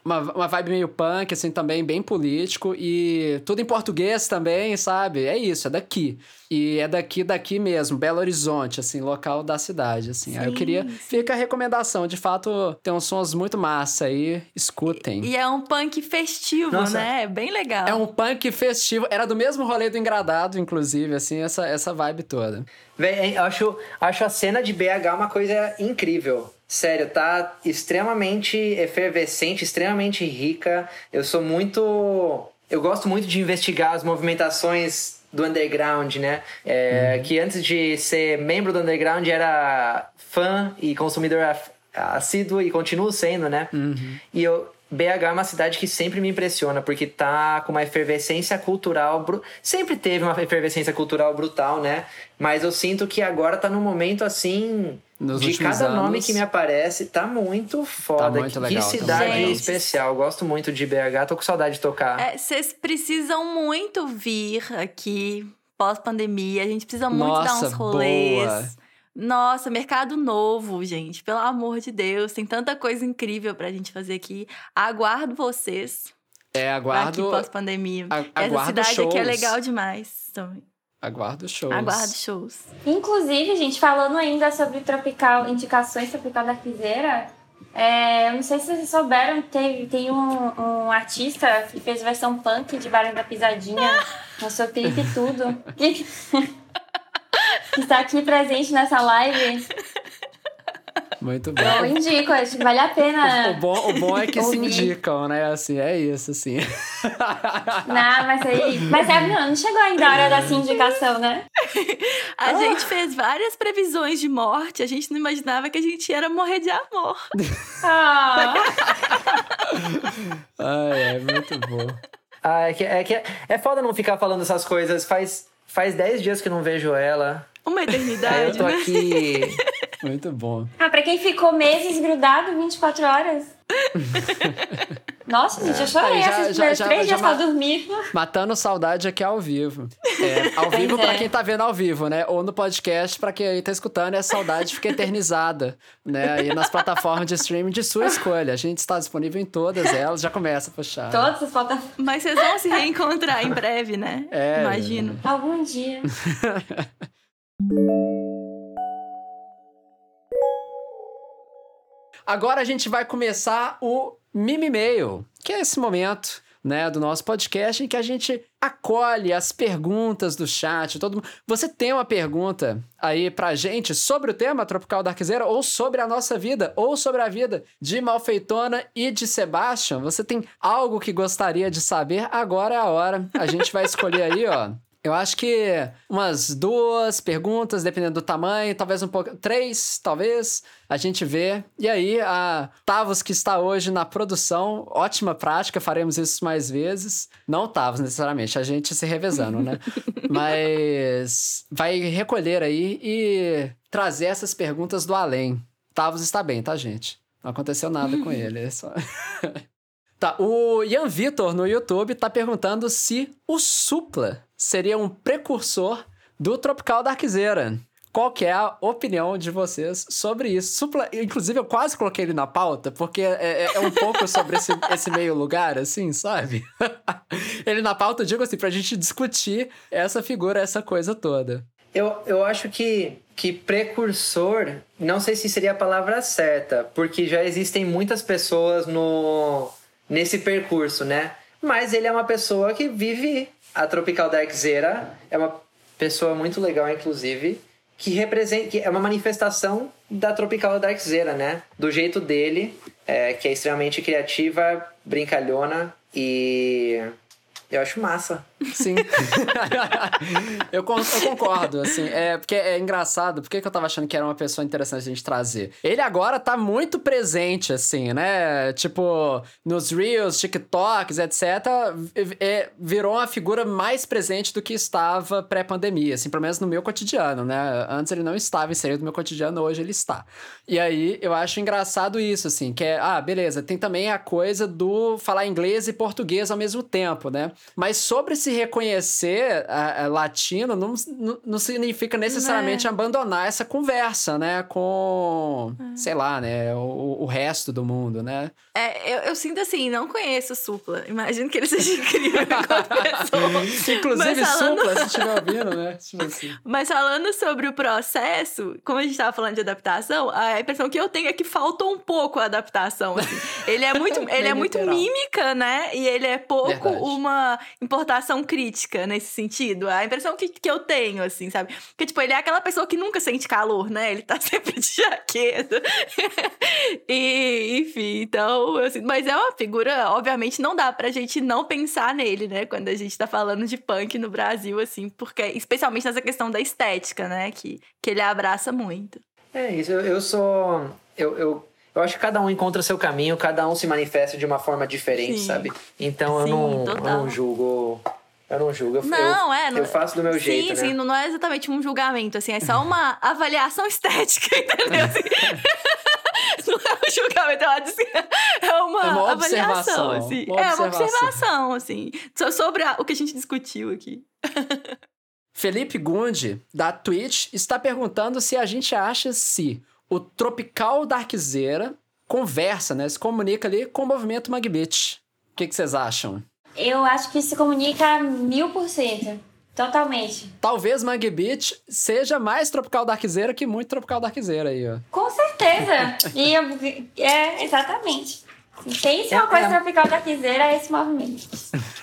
uma, uma vibe meio punk, assim, também, bem político. E tudo em português também, sabe? É isso, é daqui. E é daqui, daqui mesmo, Belo Horizonte, assim, local da cidade, assim. Sim. Aí eu queria... Fica a recomendação, de fato, tem uns sons muito massa aí, escutem. E, e é um punk festivo, Nossa. Né? É bem legal. É um punk festivo, era do mesmo rolê do Engradado, inclusive, assim, essa, essa vibe toda. Véi, eu acho, acho a cena de B H uma coisa incrível. Sério, tá extremamente efervescente, extremamente rica. Eu sou muito... Eu gosto muito de investigar as movimentações do underground, né? É, uhum. Que antes de ser membro do underground era fã e consumidor assíduo e continuo sendo, né? Uhum. E eu... B H é uma cidade que sempre me impressiona, porque tá com uma efervescência cultural... Bru... Sempre teve uma efervescência cultural brutal, né? Mas eu sinto que agora tá num momento, assim... Nos de cada anos, nome que me aparece, tá muito foda. Tá muito legal, que cidade tá muito especial. Gosto muito de B H, tô com saudade de tocar. Vocês é, precisam muito vir aqui, pós-pandemia. A gente precisa muito Nossa, dar uns rolês. Boa. Nossa, mercado novo, gente. Pelo amor de Deus, tem tanta coisa incrível pra gente fazer aqui. Aguardo vocês. É, aguardo... Aqui pós-pandemia. A, Essa cidade shows. Aqui é legal demais também. Aguardo shows. Aguardo shows. Inclusive, gente, falando ainda sobre tropical, indicações Tropical Darkzêira, é, eu não sei se vocês souberam, teve, tem um, um artista que fez versão punk de Bairro da Pisadinha, no seu clipe e tudo, que, que está aqui presente nessa live. Muito bom. Eu indico, acho que vale a pena. O, o, bom, o bom é que se indicam, né? Assim, é isso, assim. Não, mas aí... Mas é, não, não chegou ainda a hora dessa indicação, né? A oh. gente fez várias previsões de morte. A gente não imaginava que a gente ia morrer de amor. Oh. Ai, é muito bom. Ah, é que, é que é foda não ficar falando essas coisas. Faz, faz dez dias que não vejo ela. Uma eternidade, é, eu tô né? aqui. Muito bom. Ah, pra quem ficou meses grudado, vinte e quatro horas. Nossa, gente, eu chorei já, esses primeiros já, três já, dias já pra ma- dormir. Matando saudade aqui ao vivo. É, ao vivo é. Pra quem tá vendo ao vivo, né? Ou no podcast, pra quem aí tá escutando, essa saudade fica eternizada, né? Aí nas plataformas de streaming de sua escolha. A gente está disponível em todas elas, já começa a puxar. Todas as plataformas. Mas vocês vão se reencontrar em breve, né? É, imagino. É. Algum dia. Agora a gente vai começar o Mimi Mail, que é esse momento, né, do nosso podcast em que a gente acolhe as perguntas do chat. Todo mundo... Você tem uma pergunta aí pra gente sobre o tema Tropical Darkzeira ou sobre a nossa vida ou sobre a vida de Malfeitona e de Sebastian? Você tem algo que gostaria de saber? Agora é a hora. A gente vai escolher aí, ó. Eu acho que umas duas perguntas, dependendo do tamanho, talvez um pouco... Três, talvez, a gente vê. E aí, a Tavos, que está hoje na produção, ótima prática, faremos isso mais vezes. Não Tavos, necessariamente, a gente se revezando, né? Mas vai recolher aí e trazer essas perguntas do além. Tavos está bem, tá, gente? Não aconteceu nada com ele, é só... Tá, o Ian Vitor, no YouTube, tá perguntando se o Supla seria um precursor do Tropical Darkzeira. Qual que é a opinião de vocês sobre isso? Supla, inclusive, eu quase coloquei ele na pauta, porque é, é, é um pouco sobre esse, esse meio lugar, assim, sabe? Ele na pauta, eu digo assim, pra gente discutir essa figura, essa coisa toda. Eu, eu acho que, que precursor, não sei se seria a palavra certa, porque já existem muitas pessoas no... nesse percurso, né? Mas ele é uma pessoa que vive a Tropical Darkzeira, é uma pessoa muito legal, inclusive, que representa, que é uma manifestação da Tropical Darkzeira, né? Do jeito dele, é, que é extremamente criativa, brincalhona e... eu acho massa. Sim. eu, con- eu concordo, assim. É, porque é engraçado. Por que eu tava achando que era uma pessoa interessante a gente trazer? Ele agora tá muito presente, assim, né? Tipo, nos Reels, TikToks, etcétera. É, virou uma figura mais presente do que estava pré-pandemia, assim, pelo menos no meu cotidiano, né? Antes ele não estava inserido no meu cotidiano, hoje ele está. E aí, eu acho engraçado isso, assim, que é... Ah, beleza, tem também a coisa do falar inglês e português ao mesmo tempo, né? Mas sobre se reconhecer a, a, latino não, não, não significa necessariamente é. abandonar essa conversa, né? Com, é. sei lá, né? O, o resto do mundo, né? É, eu, eu sinto assim, não conheço o Supla. Imagino que ele seja incrível enquanto pessoa. Inclusive falando... Supla, se estiver ouvindo, né? Assim. Mas falando sobre o processo, como a gente estava falando de adaptação, a impressão que eu tenho é que faltou um pouco a adaptação. Assim. Ele é muito, ele é muito mímica, né? E ele é pouco Verdade. uma importação crítica nesse sentido. A impressão que, que eu tenho, assim, sabe? Porque, tipo, ele é aquela pessoa que nunca sente calor, né? Ele tá sempre de jaqueta. e, enfim, então... Assim, mas é uma figura... Obviamente, não dá pra gente não pensar nele, né? Quando a gente tá falando de punk no Brasil, assim, porque... Especialmente nessa questão da estética, né? Que, que ele abraça muito. É isso. Eu, eu sou... Eu... eu... Eu acho que cada um encontra seu caminho, cada um se manifesta de uma forma diferente, sim. sabe? Então sim, eu, não, eu não julgo... Eu não julgo, eu, não, eu, é, não, eu faço do meu sim, jeito, né? Sim, sim, não é exatamente um julgamento, assim, é só uma avaliação estética, entendeu? Assim, não é um julgamento, é uma, assim, é uma, é uma avaliação, assim. Uma é uma observação, assim, só sobre a, o que a gente discutiu aqui. Felipe Gundi, da Twitch, está perguntando se a gente acha se... O Tropical Darkzeira conversa, né? Se comunica ali com o movimento Mangue Beat. O que vocês acham? Eu acho que se comunica mil por cento. Totalmente. Talvez Mangue Beat seja mais Tropical Darkzeira que muito Tropical Darkzeira aí, ó. Com certeza. e eu, é, exatamente. Tem é uma coisa é... Tropical Darkzeira, é esse movimento.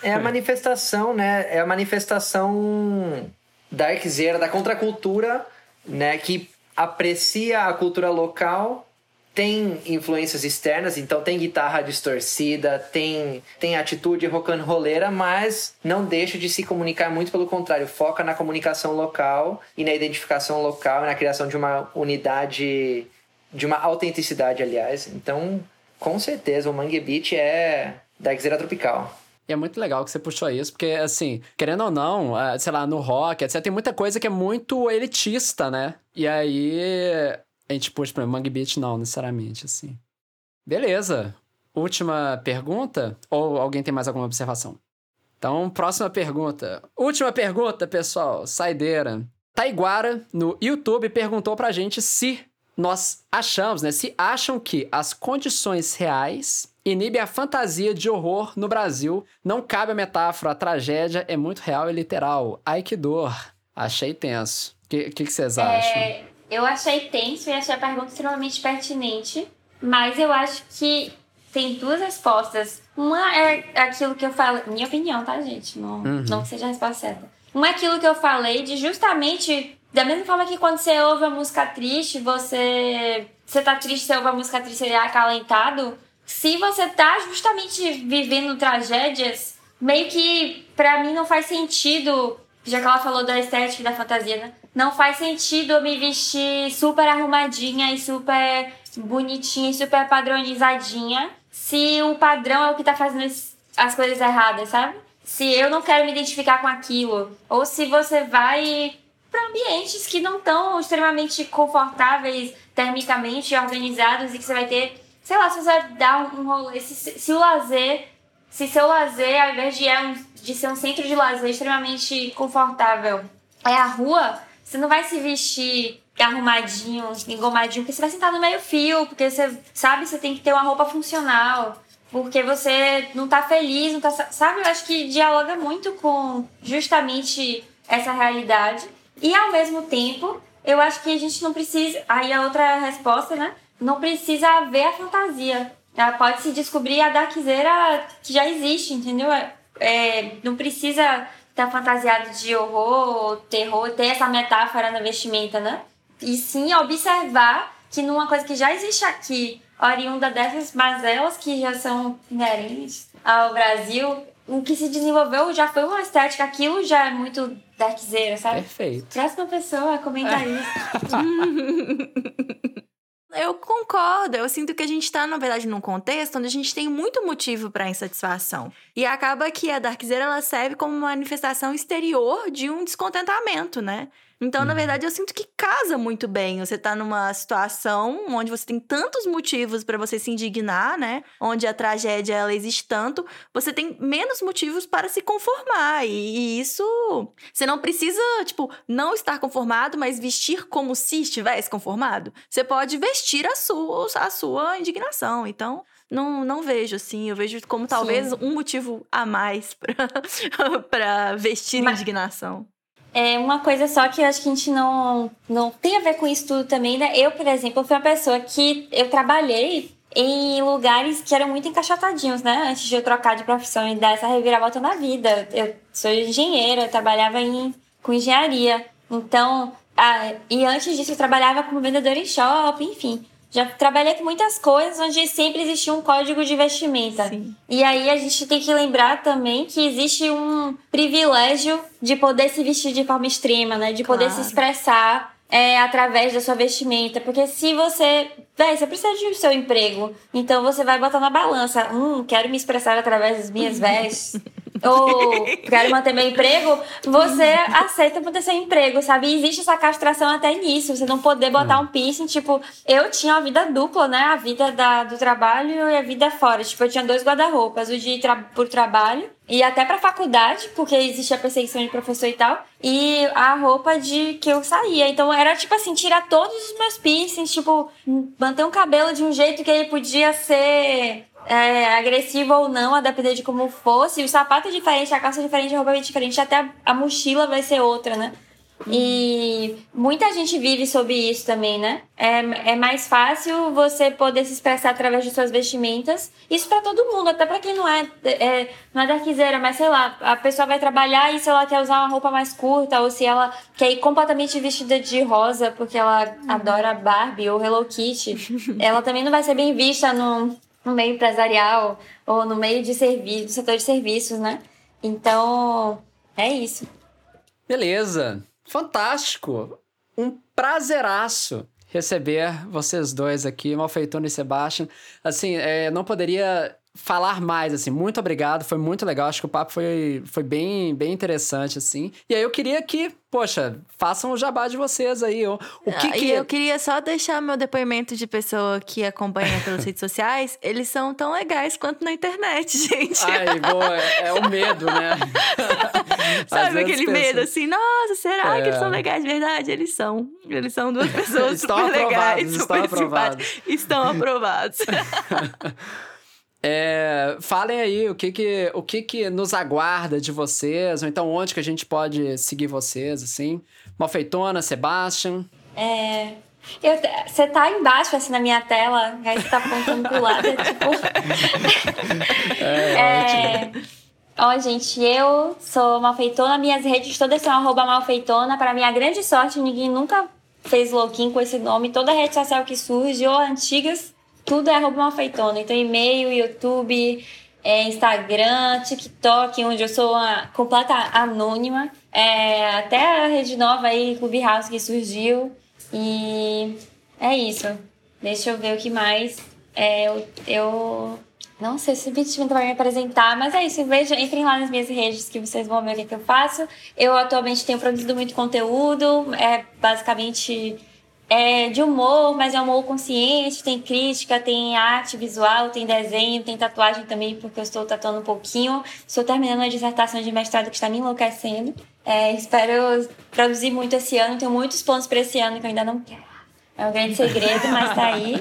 É a manifestação, né? É a manifestação Darkzeira, da contracultura, né? Que... aprecia a cultura local tem influências externas, então tem guitarra distorcida, tem, tem atitude rock'n'rollera, mas não deixa de se comunicar, muito pelo contrário, foca na comunicação local e na identificação local e na criação de uma unidade, de uma autenticidade, aliás. Então, com certeza, o Mangue Beat é Darkzera tropical. E é muito legal que você puxou isso, porque, assim, querendo ou não, sei lá, no rock, etcétera, tem muita coisa que é muito elitista, né? E aí a gente puxa pra Mangue Beat, não, necessariamente, assim. Beleza. Última pergunta? Ou alguém tem mais alguma observação? Então, próxima pergunta. Última pergunta, pessoal. Saideira. Taiguara, no YouTube, perguntou pra gente se nós achamos, né? Se acham que as condições reais inibem a fantasia de horror no Brasil. Não cabe a metáfora. A tragédia é muito real e literal. Ai, que dor. Achei tenso. O que, que, que vocês é... acham? Eu achei tenso e achei a pergunta extremamente pertinente, mas eu acho que tem duas respostas. Uma é aquilo que eu falei... Minha opinião, tá, gente? Não, uhum. não que seja a resposta certa. Uma é aquilo que eu falei de justamente... Da mesma forma que quando você ouve a música triste, você... Você tá triste, você ouve a música triste, ele é acalentado. Se você tá justamente vivendo tragédias, meio que, pra mim, não faz sentido... Já que ela falou da estética e da fantasia, né? Não faz sentido eu me vestir super arrumadinha e super bonitinha e super padronizadinha se o padrão é o que tá fazendo as coisas erradas, sabe? Se eu não quero me identificar com aquilo. Ou se você vai pra ambientes que não estão extremamente confortáveis termicamente, organizados, e que você vai ter... Sei lá, se você vai dar um rolê... Se, se o lazer... Se seu lazer, ao invés de, é um, de ser um centro de lazer extremamente confortável, é a rua, você não vai se vestir arrumadinho, engomadinho, porque você vai sentar no meio fio, porque você, sabe, você tem que ter uma roupa funcional, porque você não tá feliz, não tá, sabe? Eu acho que dialoga muito com justamente essa realidade. E, ao mesmo tempo, eu acho que a gente não precisa... Aí a outra resposta, né? Não precisa haver a fantasia. Ela pode se descobrir a Darkzera que já existe, entendeu? É, não precisa estar fantasiado de horror, terror, ter essa metáfora na vestimenta, né? E sim observar que numa coisa que já existe aqui, oriunda dessas mazelas que já são inerentes ao Brasil, o que se desenvolveu já foi uma estética, aquilo já é muito Darkzera, sabe? Perfeito. Próxima pessoa, comentarista. Eu concordo, eu sinto que a gente tá, na verdade, num contexto onde a gente tem muito motivo pra insatisfação. E acaba que a Darkzera, ela serve como uma manifestação exterior de um descontentamento, né? Então, hum. na verdade, eu sinto que casa muito bem. Você tá numa situação onde você tem tantos motivos pra você se indignar, né? Onde a tragédia, ela existe tanto. Você tem menos motivos para se conformar. E, e isso... Você não precisa, tipo, não estar conformado, mas vestir como se estivesse conformado. Você pode vestir a sua, a sua indignação. Então, não, não vejo, assim. Eu vejo como talvez Sim. um motivo a mais pra, pra vestir mas... indignação. É uma coisa só que eu acho que a gente não, não tem a ver com isso tudo também, né? Eu, por exemplo, fui uma pessoa que eu trabalhei em lugares que eram muito encaixotadinhos, né? Antes de eu trocar de profissão e dar essa reviravolta na vida. Eu sou engenheira, eu trabalhava em, com engenharia. Então, ah, e antes disso eu trabalhava como vendedora em shopping, enfim. Já trabalhei com muitas coisas onde sempre existia um código de vestimenta. Sim. E aí a gente tem que lembrar também que existe um privilégio de poder se vestir de forma extrema, né? De poder claro. se expressar é, através da sua vestimenta. Porque se você... Véi, você precisa de um seu emprego. Então você vai botar na balança. Hum, quero me expressar através das minhas vestes. Ou quero manter meu emprego. Você aceita manter seu emprego, sabe? E existe essa castração até nisso. Você não poder botar um piercing, tipo... Eu tinha uma vida dupla, né? A vida da, do trabalho e a vida fora. Tipo, eu tinha dois guarda-roupas. O de ir tra- pro trabalho e até pra faculdade, porque existe a perseguição de professor e tal. E a roupa de que eu saía. Então era, tipo assim, tirar todos os meus piercings. Tipo, manter um cabelo de um jeito que ele podia ser... É, agressivo ou não, a depender de como fosse. O sapato é diferente, a calça é diferente, a roupa é diferente, até a, a mochila vai ser outra, né? E muita gente vive sobre isso também, né? É, é mais fácil você poder se expressar através de suas vestimentas. Isso pra todo mundo, até pra quem não é, é, não é darkzeira, mas sei lá, a pessoa vai trabalhar e se ela quer usar uma roupa mais curta, ou se ela quer ir completamente vestida de rosa porque ela hum. adora Barbie ou Hello Kitty, ela também não vai ser bem vista no, no meio empresarial ou no meio de serviço, do setor de serviços, né? Então, é isso. Beleza. Fantástico! Um prazeraço receber vocês dois aqui, Malfeitona e Sebastian. Assim, é, não poderia falar mais, assim. Muito obrigado, foi muito legal. Acho que o papo foi, foi bem, bem interessante, assim. E aí eu queria que, poxa, façam o jabá de vocês aí. O, o que ah, que... E eu queria só deixar meu depoimento de pessoa que acompanha pelas redes sociais. Eles são tão legais quanto na internet, gente. Ai, boa. É, é o medo, né? Sabe aquele penso... medo assim, nossa, será é. que eles são legais? Verdade, eles são. Eles são duas pessoas super legais, super simpáticas. Estão aprovados. É, falem aí o, que, que, o que, que nos aguarda de vocês, ou então onde que a gente pode seguir vocês, assim. Malfeitona, Sebastian. É... Você tá embaixo, assim, na minha tela, aí você tá apontando pro lado, é tipo... É, ótimo. É... Ó, gente, eu sou Malfeitona, minhas redes todas são arroba Malfeitona. Para minha grande sorte, ninguém nunca fez login com esse nome. Toda rede social que surge, ou antigas, tudo é arroba Malfeitona. Então, e-mail, YouTube, é, Instagram, TikTok, onde eu sou uma completa anônima. É, até a rede nova aí, Clubhouse, que surgiu. E é isso. Deixa eu ver o que mais. É, eu... eu... Não sei se o Bitcoin vai me apresentar, mas é isso. Veja, entrem lá nas minhas redes que vocês vão ver o que eu faço. Eu atualmente tenho produzido muito conteúdo, é basicamente é de humor, mas é humor consciente, tem crítica, tem arte visual, tem desenho, tem tatuagem também, porque eu estou tatuando um pouquinho. Estou terminando a dissertação de mestrado que está me enlouquecendo. É, espero produzir muito esse ano, tenho muitos planos para esse ano que eu ainda não quero. É um grande segredo, mas está aí.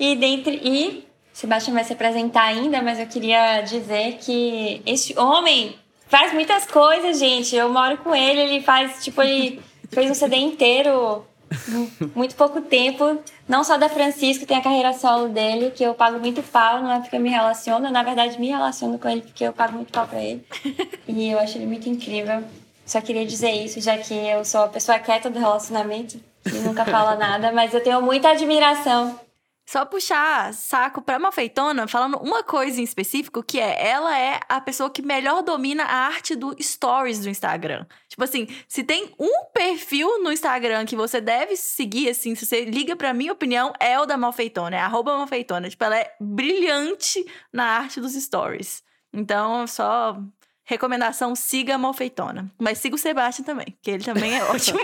E dentre... E... Sebastian vai se apresentar ainda, mas eu queria dizer que este homem faz muitas coisas, gente. Eu moro com ele, ele faz, tipo, ele fez um C D inteiro em muito pouco tempo. Não só da Francisco, tem a carreira solo dele, que eu pago muito pau, não é porque eu me relaciono. Na verdade, me relaciono com ele porque eu pago muito pau pra ele. E eu acho ele muito incrível. Só queria dizer isso, já que eu sou a pessoa quieta do relacionamento e nunca fala nada, mas eu tenho muita admiração. Só puxar saco pra Malfeitona falando uma coisa em específico, que é, ela é a pessoa que melhor domina a arte do stories do Instagram. Tipo assim, se tem um perfil no Instagram que você deve seguir, assim, se você liga pra minha opinião, é o da Malfeitona, é arroba Malfeitona. Tipo, ela é brilhante na arte dos stories. Então, só... recomendação, siga a Malfeitona. Mas siga o Sebastian também, que ele também é ótimo.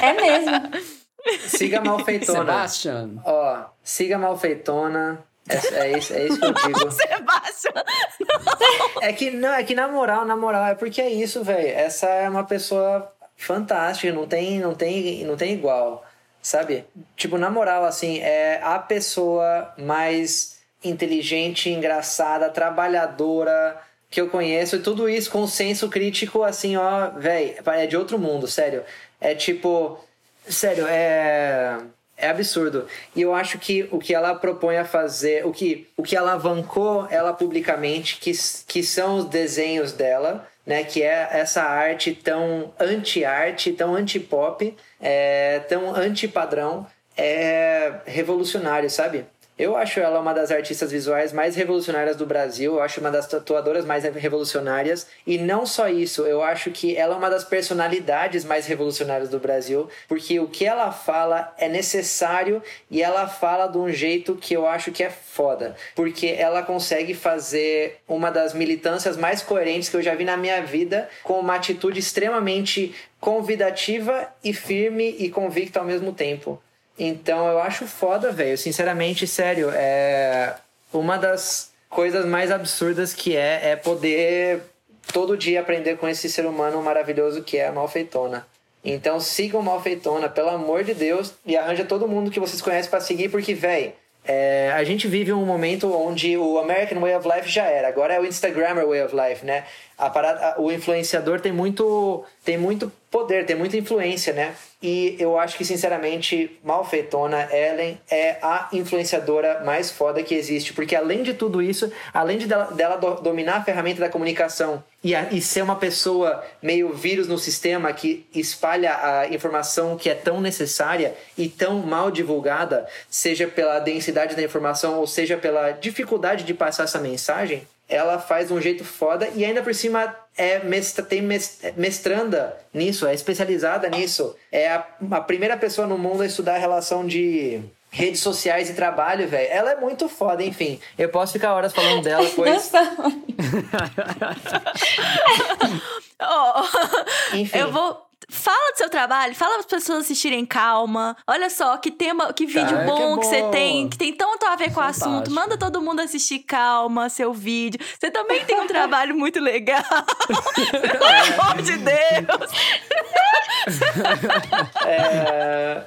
É mesmo. Siga a Malfeitona. Sebastian. Ó, siga a Malfeitona. É, é, isso, é isso que eu digo. Não, Sebastian, não. É que, não, é que na moral, na moral, é porque é isso, velho. Essa é uma pessoa fantástica, não tem, não tem, não tem igual, sabe? Tipo, na moral, assim, é a pessoa mais inteligente, engraçada, trabalhadora que eu conheço. E tudo isso com senso crítico, assim, ó, velho, é de outro mundo, sério. É tipo... Sério, é, é absurdo. E eu acho que o que ela propõe a fazer, o que, o que alavancou ela publicamente, que, que são os desenhos dela, né? Que é essa arte tão anti-arte, tão anti-pop, é, tão anti-padrão, é revolucionário, sabe? Eu acho ela uma das artistas visuais mais revolucionárias do Brasil, eu acho uma das tatuadoras mais revolucionárias, e não só isso, eu acho que ela é uma das personalidades mais revolucionárias do Brasil, porque o que ela fala é necessário e ela fala de um jeito que eu acho que é foda, porque ela consegue fazer uma das militâncias mais coerentes que eu já vi na minha vida, com uma atitude extremamente convidativa e firme e convicta ao mesmo tempo. Então, eu acho foda, velho. Sinceramente, sério, é... Uma das coisas mais absurdas que é, é poder todo dia aprender com esse ser humano maravilhoso que é a Malfeitona. Então, sigam Malfeitona, pelo amor de Deus, e arranja todo mundo que vocês conhecem pra seguir, porque, velho, é... a gente vive um momento onde o American Way of Life já era. Agora é o Instagrammer Way of Life, né? A parada, o influenciador tem muito, tem muito poder, tem muita influência, né? E eu acho que, sinceramente, Malfeitona, Ellen, é a influenciadora mais foda que existe. Porque, além de tudo isso, além de dela, dela dominar a ferramenta da comunicação e, a, e ser uma pessoa meio vírus no sistema que espalha a informação que é tão necessária e tão mal divulgada, seja pela densidade da informação ou seja pela dificuldade de passar essa mensagem, ela faz de um jeito foda e ainda por cima é mestra, tem mestranda nisso, é especializada nisso. É a, a primeira pessoa no mundo a estudar a relação de redes sociais e trabalho, velho. Ela é muito foda, enfim. Eu posso ficar horas falando dela, pois... oh, enfim. Eu vou... Fala do seu trabalho, fala para as pessoas assistirem calma. Olha só, que tema, que vídeo Cara, bom, que é bom que você tem, que tem tanto a ver com Fantástico. O assunto. Manda todo mundo assistir calma, seu vídeo. Você também tem um trabalho muito legal. Pelo amor de Deus. é...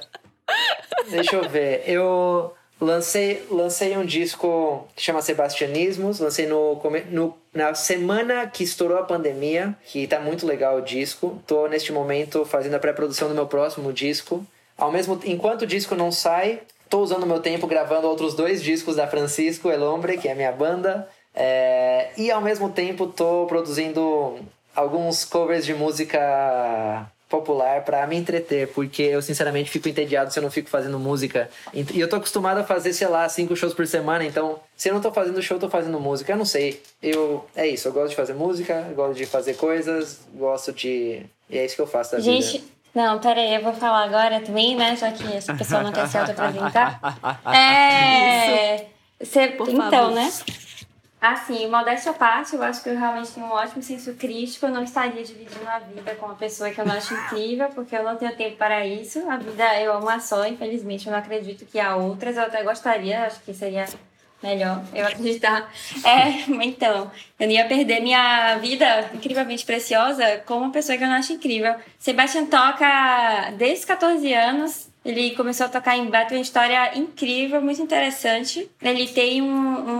Deixa eu ver. Eu lancei, lancei um disco que chama Sebastianismos. Lancei no... no na semana que estourou a pandemia, que tá muito legal o disco. Tô, neste momento, fazendo a pré-produção do meu próximo disco. Ao mesmo, enquanto o disco não sai, tô usando meu tempo gravando outros dois discos da Francisco, El Hombre, que é a minha banda. É... E, ao mesmo tempo, tô produzindo alguns covers de música popular pra me entreter, porque eu, sinceramente, fico entediado se eu não fico fazendo música. E eu tô acostumado a fazer, sei lá, cinco shows por semana, então... Se eu não tô fazendo show, eu tô fazendo música. Eu não sei. Eu, é isso, eu gosto de fazer música, gosto de fazer coisas, gosto de... E é isso que eu faço da Gente, vida. Não, peraí, eu vou falar agora também, né? Já que essa pessoa não quer se auto-apresentar. É... Você... Por então, favor. Né? Assim, modéstia à parte, eu acho que eu realmente tenho um ótimo senso crítico. Eu não estaria dividindo a vida com uma pessoa que eu não acho incrível, porque eu não tenho tempo para isso. A vida eu amo a só, infelizmente. Eu não acredito que há outras. Eu até gostaria, acho que seria... melhor, eu acreditar. É, então, eu não ia perder minha vida incrivelmente preciosa com uma pessoa que eu não acho incrível. Sebastian toca desde os catorze anos. Ele começou a tocar em baile, uma história incrível, muito interessante. Ele tem um,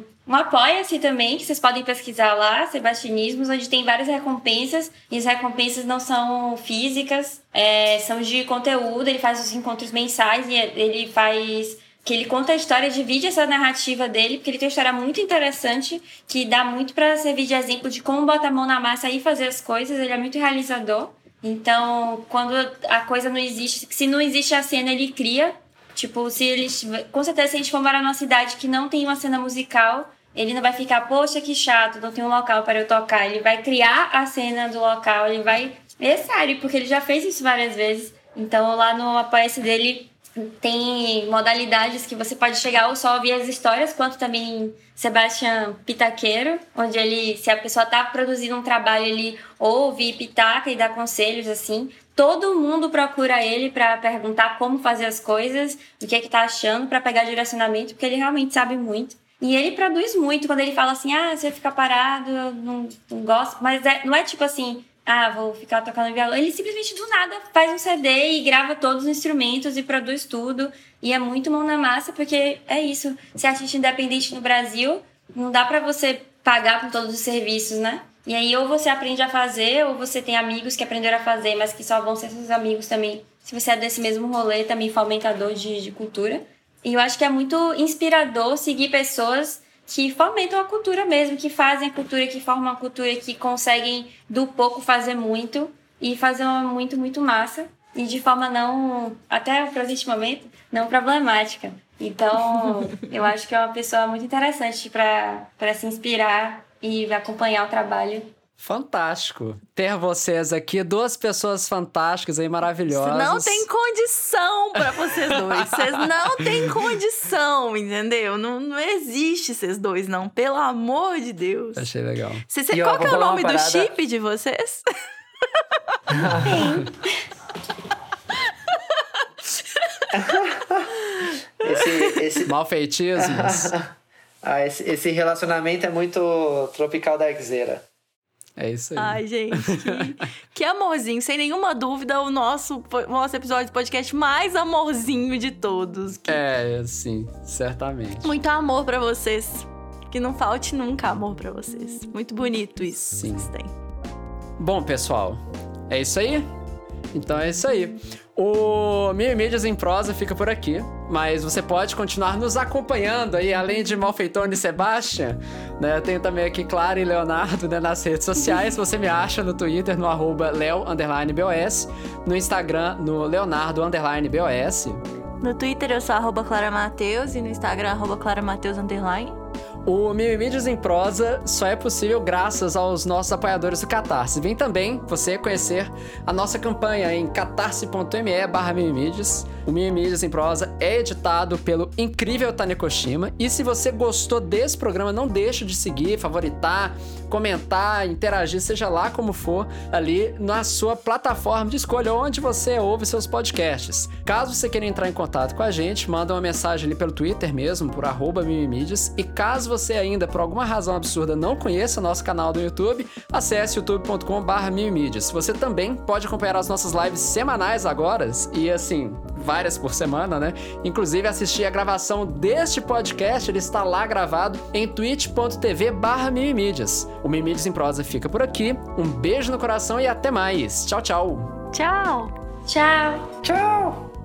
um, um apoia-se também, que vocês podem pesquisar lá, Sebastianismos, onde tem várias recompensas. E as recompensas não são físicas, é, são de conteúdo. Ele faz os encontros mensais e ele faz... que ele conta a história, divide essa narrativa dele, porque ele tem uma história muito interessante, que dá muito para servir de exemplo de como botar a mão na massa e fazer as coisas. Ele é muito realizador. Então, quando a coisa não existe, se não existe a cena, ele cria. Tipo, se ele, com certeza, se a gente for morar numa cidade que não tem uma cena musical, ele não vai ficar, poxa, que chato, não tem um local para eu tocar. Ele vai criar a cena do local, ele vai... É sério, porque ele já fez isso várias vezes. Então, lá no apoia-se dele... tem modalidades que você pode chegar ou só ouvir as histórias, quanto também Sebastian Pitaqueiro, onde ele, se a pessoa está produzindo um trabalho, ele ouve, pitaca e dá conselhos, assim. Todo mundo procura ele para perguntar como fazer as coisas, o que é que tá achando, para pegar direcionamento, porque ele realmente sabe muito. E ele produz muito, quando ele fala assim, ah, você fica parado, eu não, não gosto, mas é, não é tipo assim... ah, vou ficar tocando violão. Ele simplesmente do nada faz um C D e grava todos os instrumentos e produz tudo. E é muito mão na massa, porque é isso. Ser artista independente no Brasil, não dá pra você pagar por todos os serviços, né? E aí ou você aprende a fazer, ou você tem amigos que aprenderam a fazer, mas que só vão ser seus amigos também. Se você é desse mesmo rolê, também fomentador de, de cultura. E eu acho que é muito inspirador seguir pessoas... que fomentam a cultura mesmo, que fazem a cultura, que formam a cultura, que conseguem do pouco fazer muito e fazer uma muito, muito massa e de forma não, até o presente momento, não problemática. Então, eu acho que é uma pessoa muito interessante para se inspirar e acompanhar o trabalho. Fantástico. Ter vocês aqui, duas pessoas fantásticas e maravilhosas. Não tem condição pra vocês dois. Vocês não tem condição, entendeu? Não, não existe vocês dois, não. Pelo amor de Deus. Achei legal. Cê, cê, qual que é o nome do chip de vocês? esse, esse... Malfeitismos. ah, esse, esse relacionamento é muito Tropical Darkzêira. É isso aí. Ai, gente, que, que amorzinho. Sem nenhuma dúvida, o nosso, nosso episódio do podcast mais amorzinho de todos. Que... é, sim, certamente. Muito amor pra vocês. Que não falte nunca amor pra vocês. Muito bonito isso. Sim. Que vocês têm. Bom, pessoal, é isso aí? Então é isso aí. O Mimi Mídias em Prosa fica por aqui, mas você pode continuar nos acompanhando aí, além de Malfeitona e Sebastian, né? Eu tenho também aqui Clara e Leonardo, né, nas redes sociais. Você me acha no Twitter, no arroba leo__bos, no Instagram, no leonardo__bos. No Twitter eu sou arroba Clara Matheus e no Instagram arroba Clara Matheus underline. O Mimi Mídias em Prosa só é possível graças aos nossos apoiadores do Catarse. Vem também você conhecer a nossa campanha em catarse.me barra Mimi Mídias. O Mimi Mídias em Prosa é editado pelo incrível Tanekoshima. E se você gostou desse programa, não deixe de seguir, favoritar, comentar, interagir, seja lá como for, ali na sua plataforma de escolha, onde você ouve seus podcasts. Caso você queira entrar em contato com a gente, manda uma mensagem ali pelo Twitter mesmo, por arroba Mimi Mídias. E caso você você ainda, por alguma razão absurda, não conheça o nosso canal do YouTube, acesse youtube ponto com barra mimimídias. Você também pode acompanhar as nossas lives semanais agora, e assim, várias por semana, né? Inclusive, assistir a gravação deste podcast, ele está lá gravado em twitch.tv barra mimimídias. O Mimimídias em Prosa fica por aqui. Um beijo no coração e até mais. Tchau, tchau. Tchau. Tchau. Tchau.